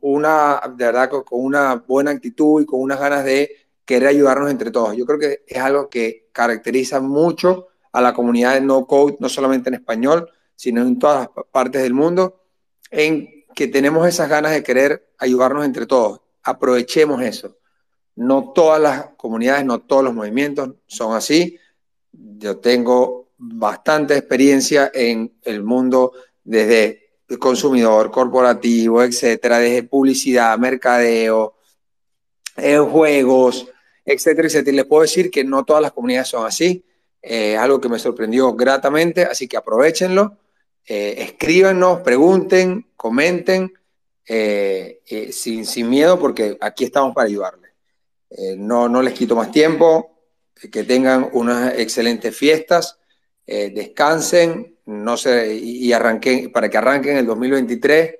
una, de verdad, con una buena actitud y con unas ganas de querer ayudarnos entre todos. Yo creo que es algo que caracteriza mucho a la comunidad de No-Code, no solamente en español, sino en todas las partes del mundo, en que tenemos esas ganas de querer ayudarnos entre todos. Aprovechemos eso. No todas las comunidades, no todos los movimientos son así. Yo tengo bastante experiencia en el mundo desde el consumidor, corporativo, etcétera, desde publicidad, mercadeo, en juegos, etcétera, etcétera. Y les puedo decir que no todas las comunidades son así. Algo que me sorprendió gratamente, así que aprovéchenlo, escríbanos, pregunten, comenten, sin miedo, porque aquí estamos para ayudarles. No les quito más tiempo, que tengan unas excelentes fiestas, descansen, y arranquen, para que arranquen el 2023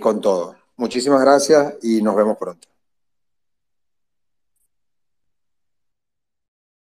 con todo. Muchísimas gracias y nos vemos pronto.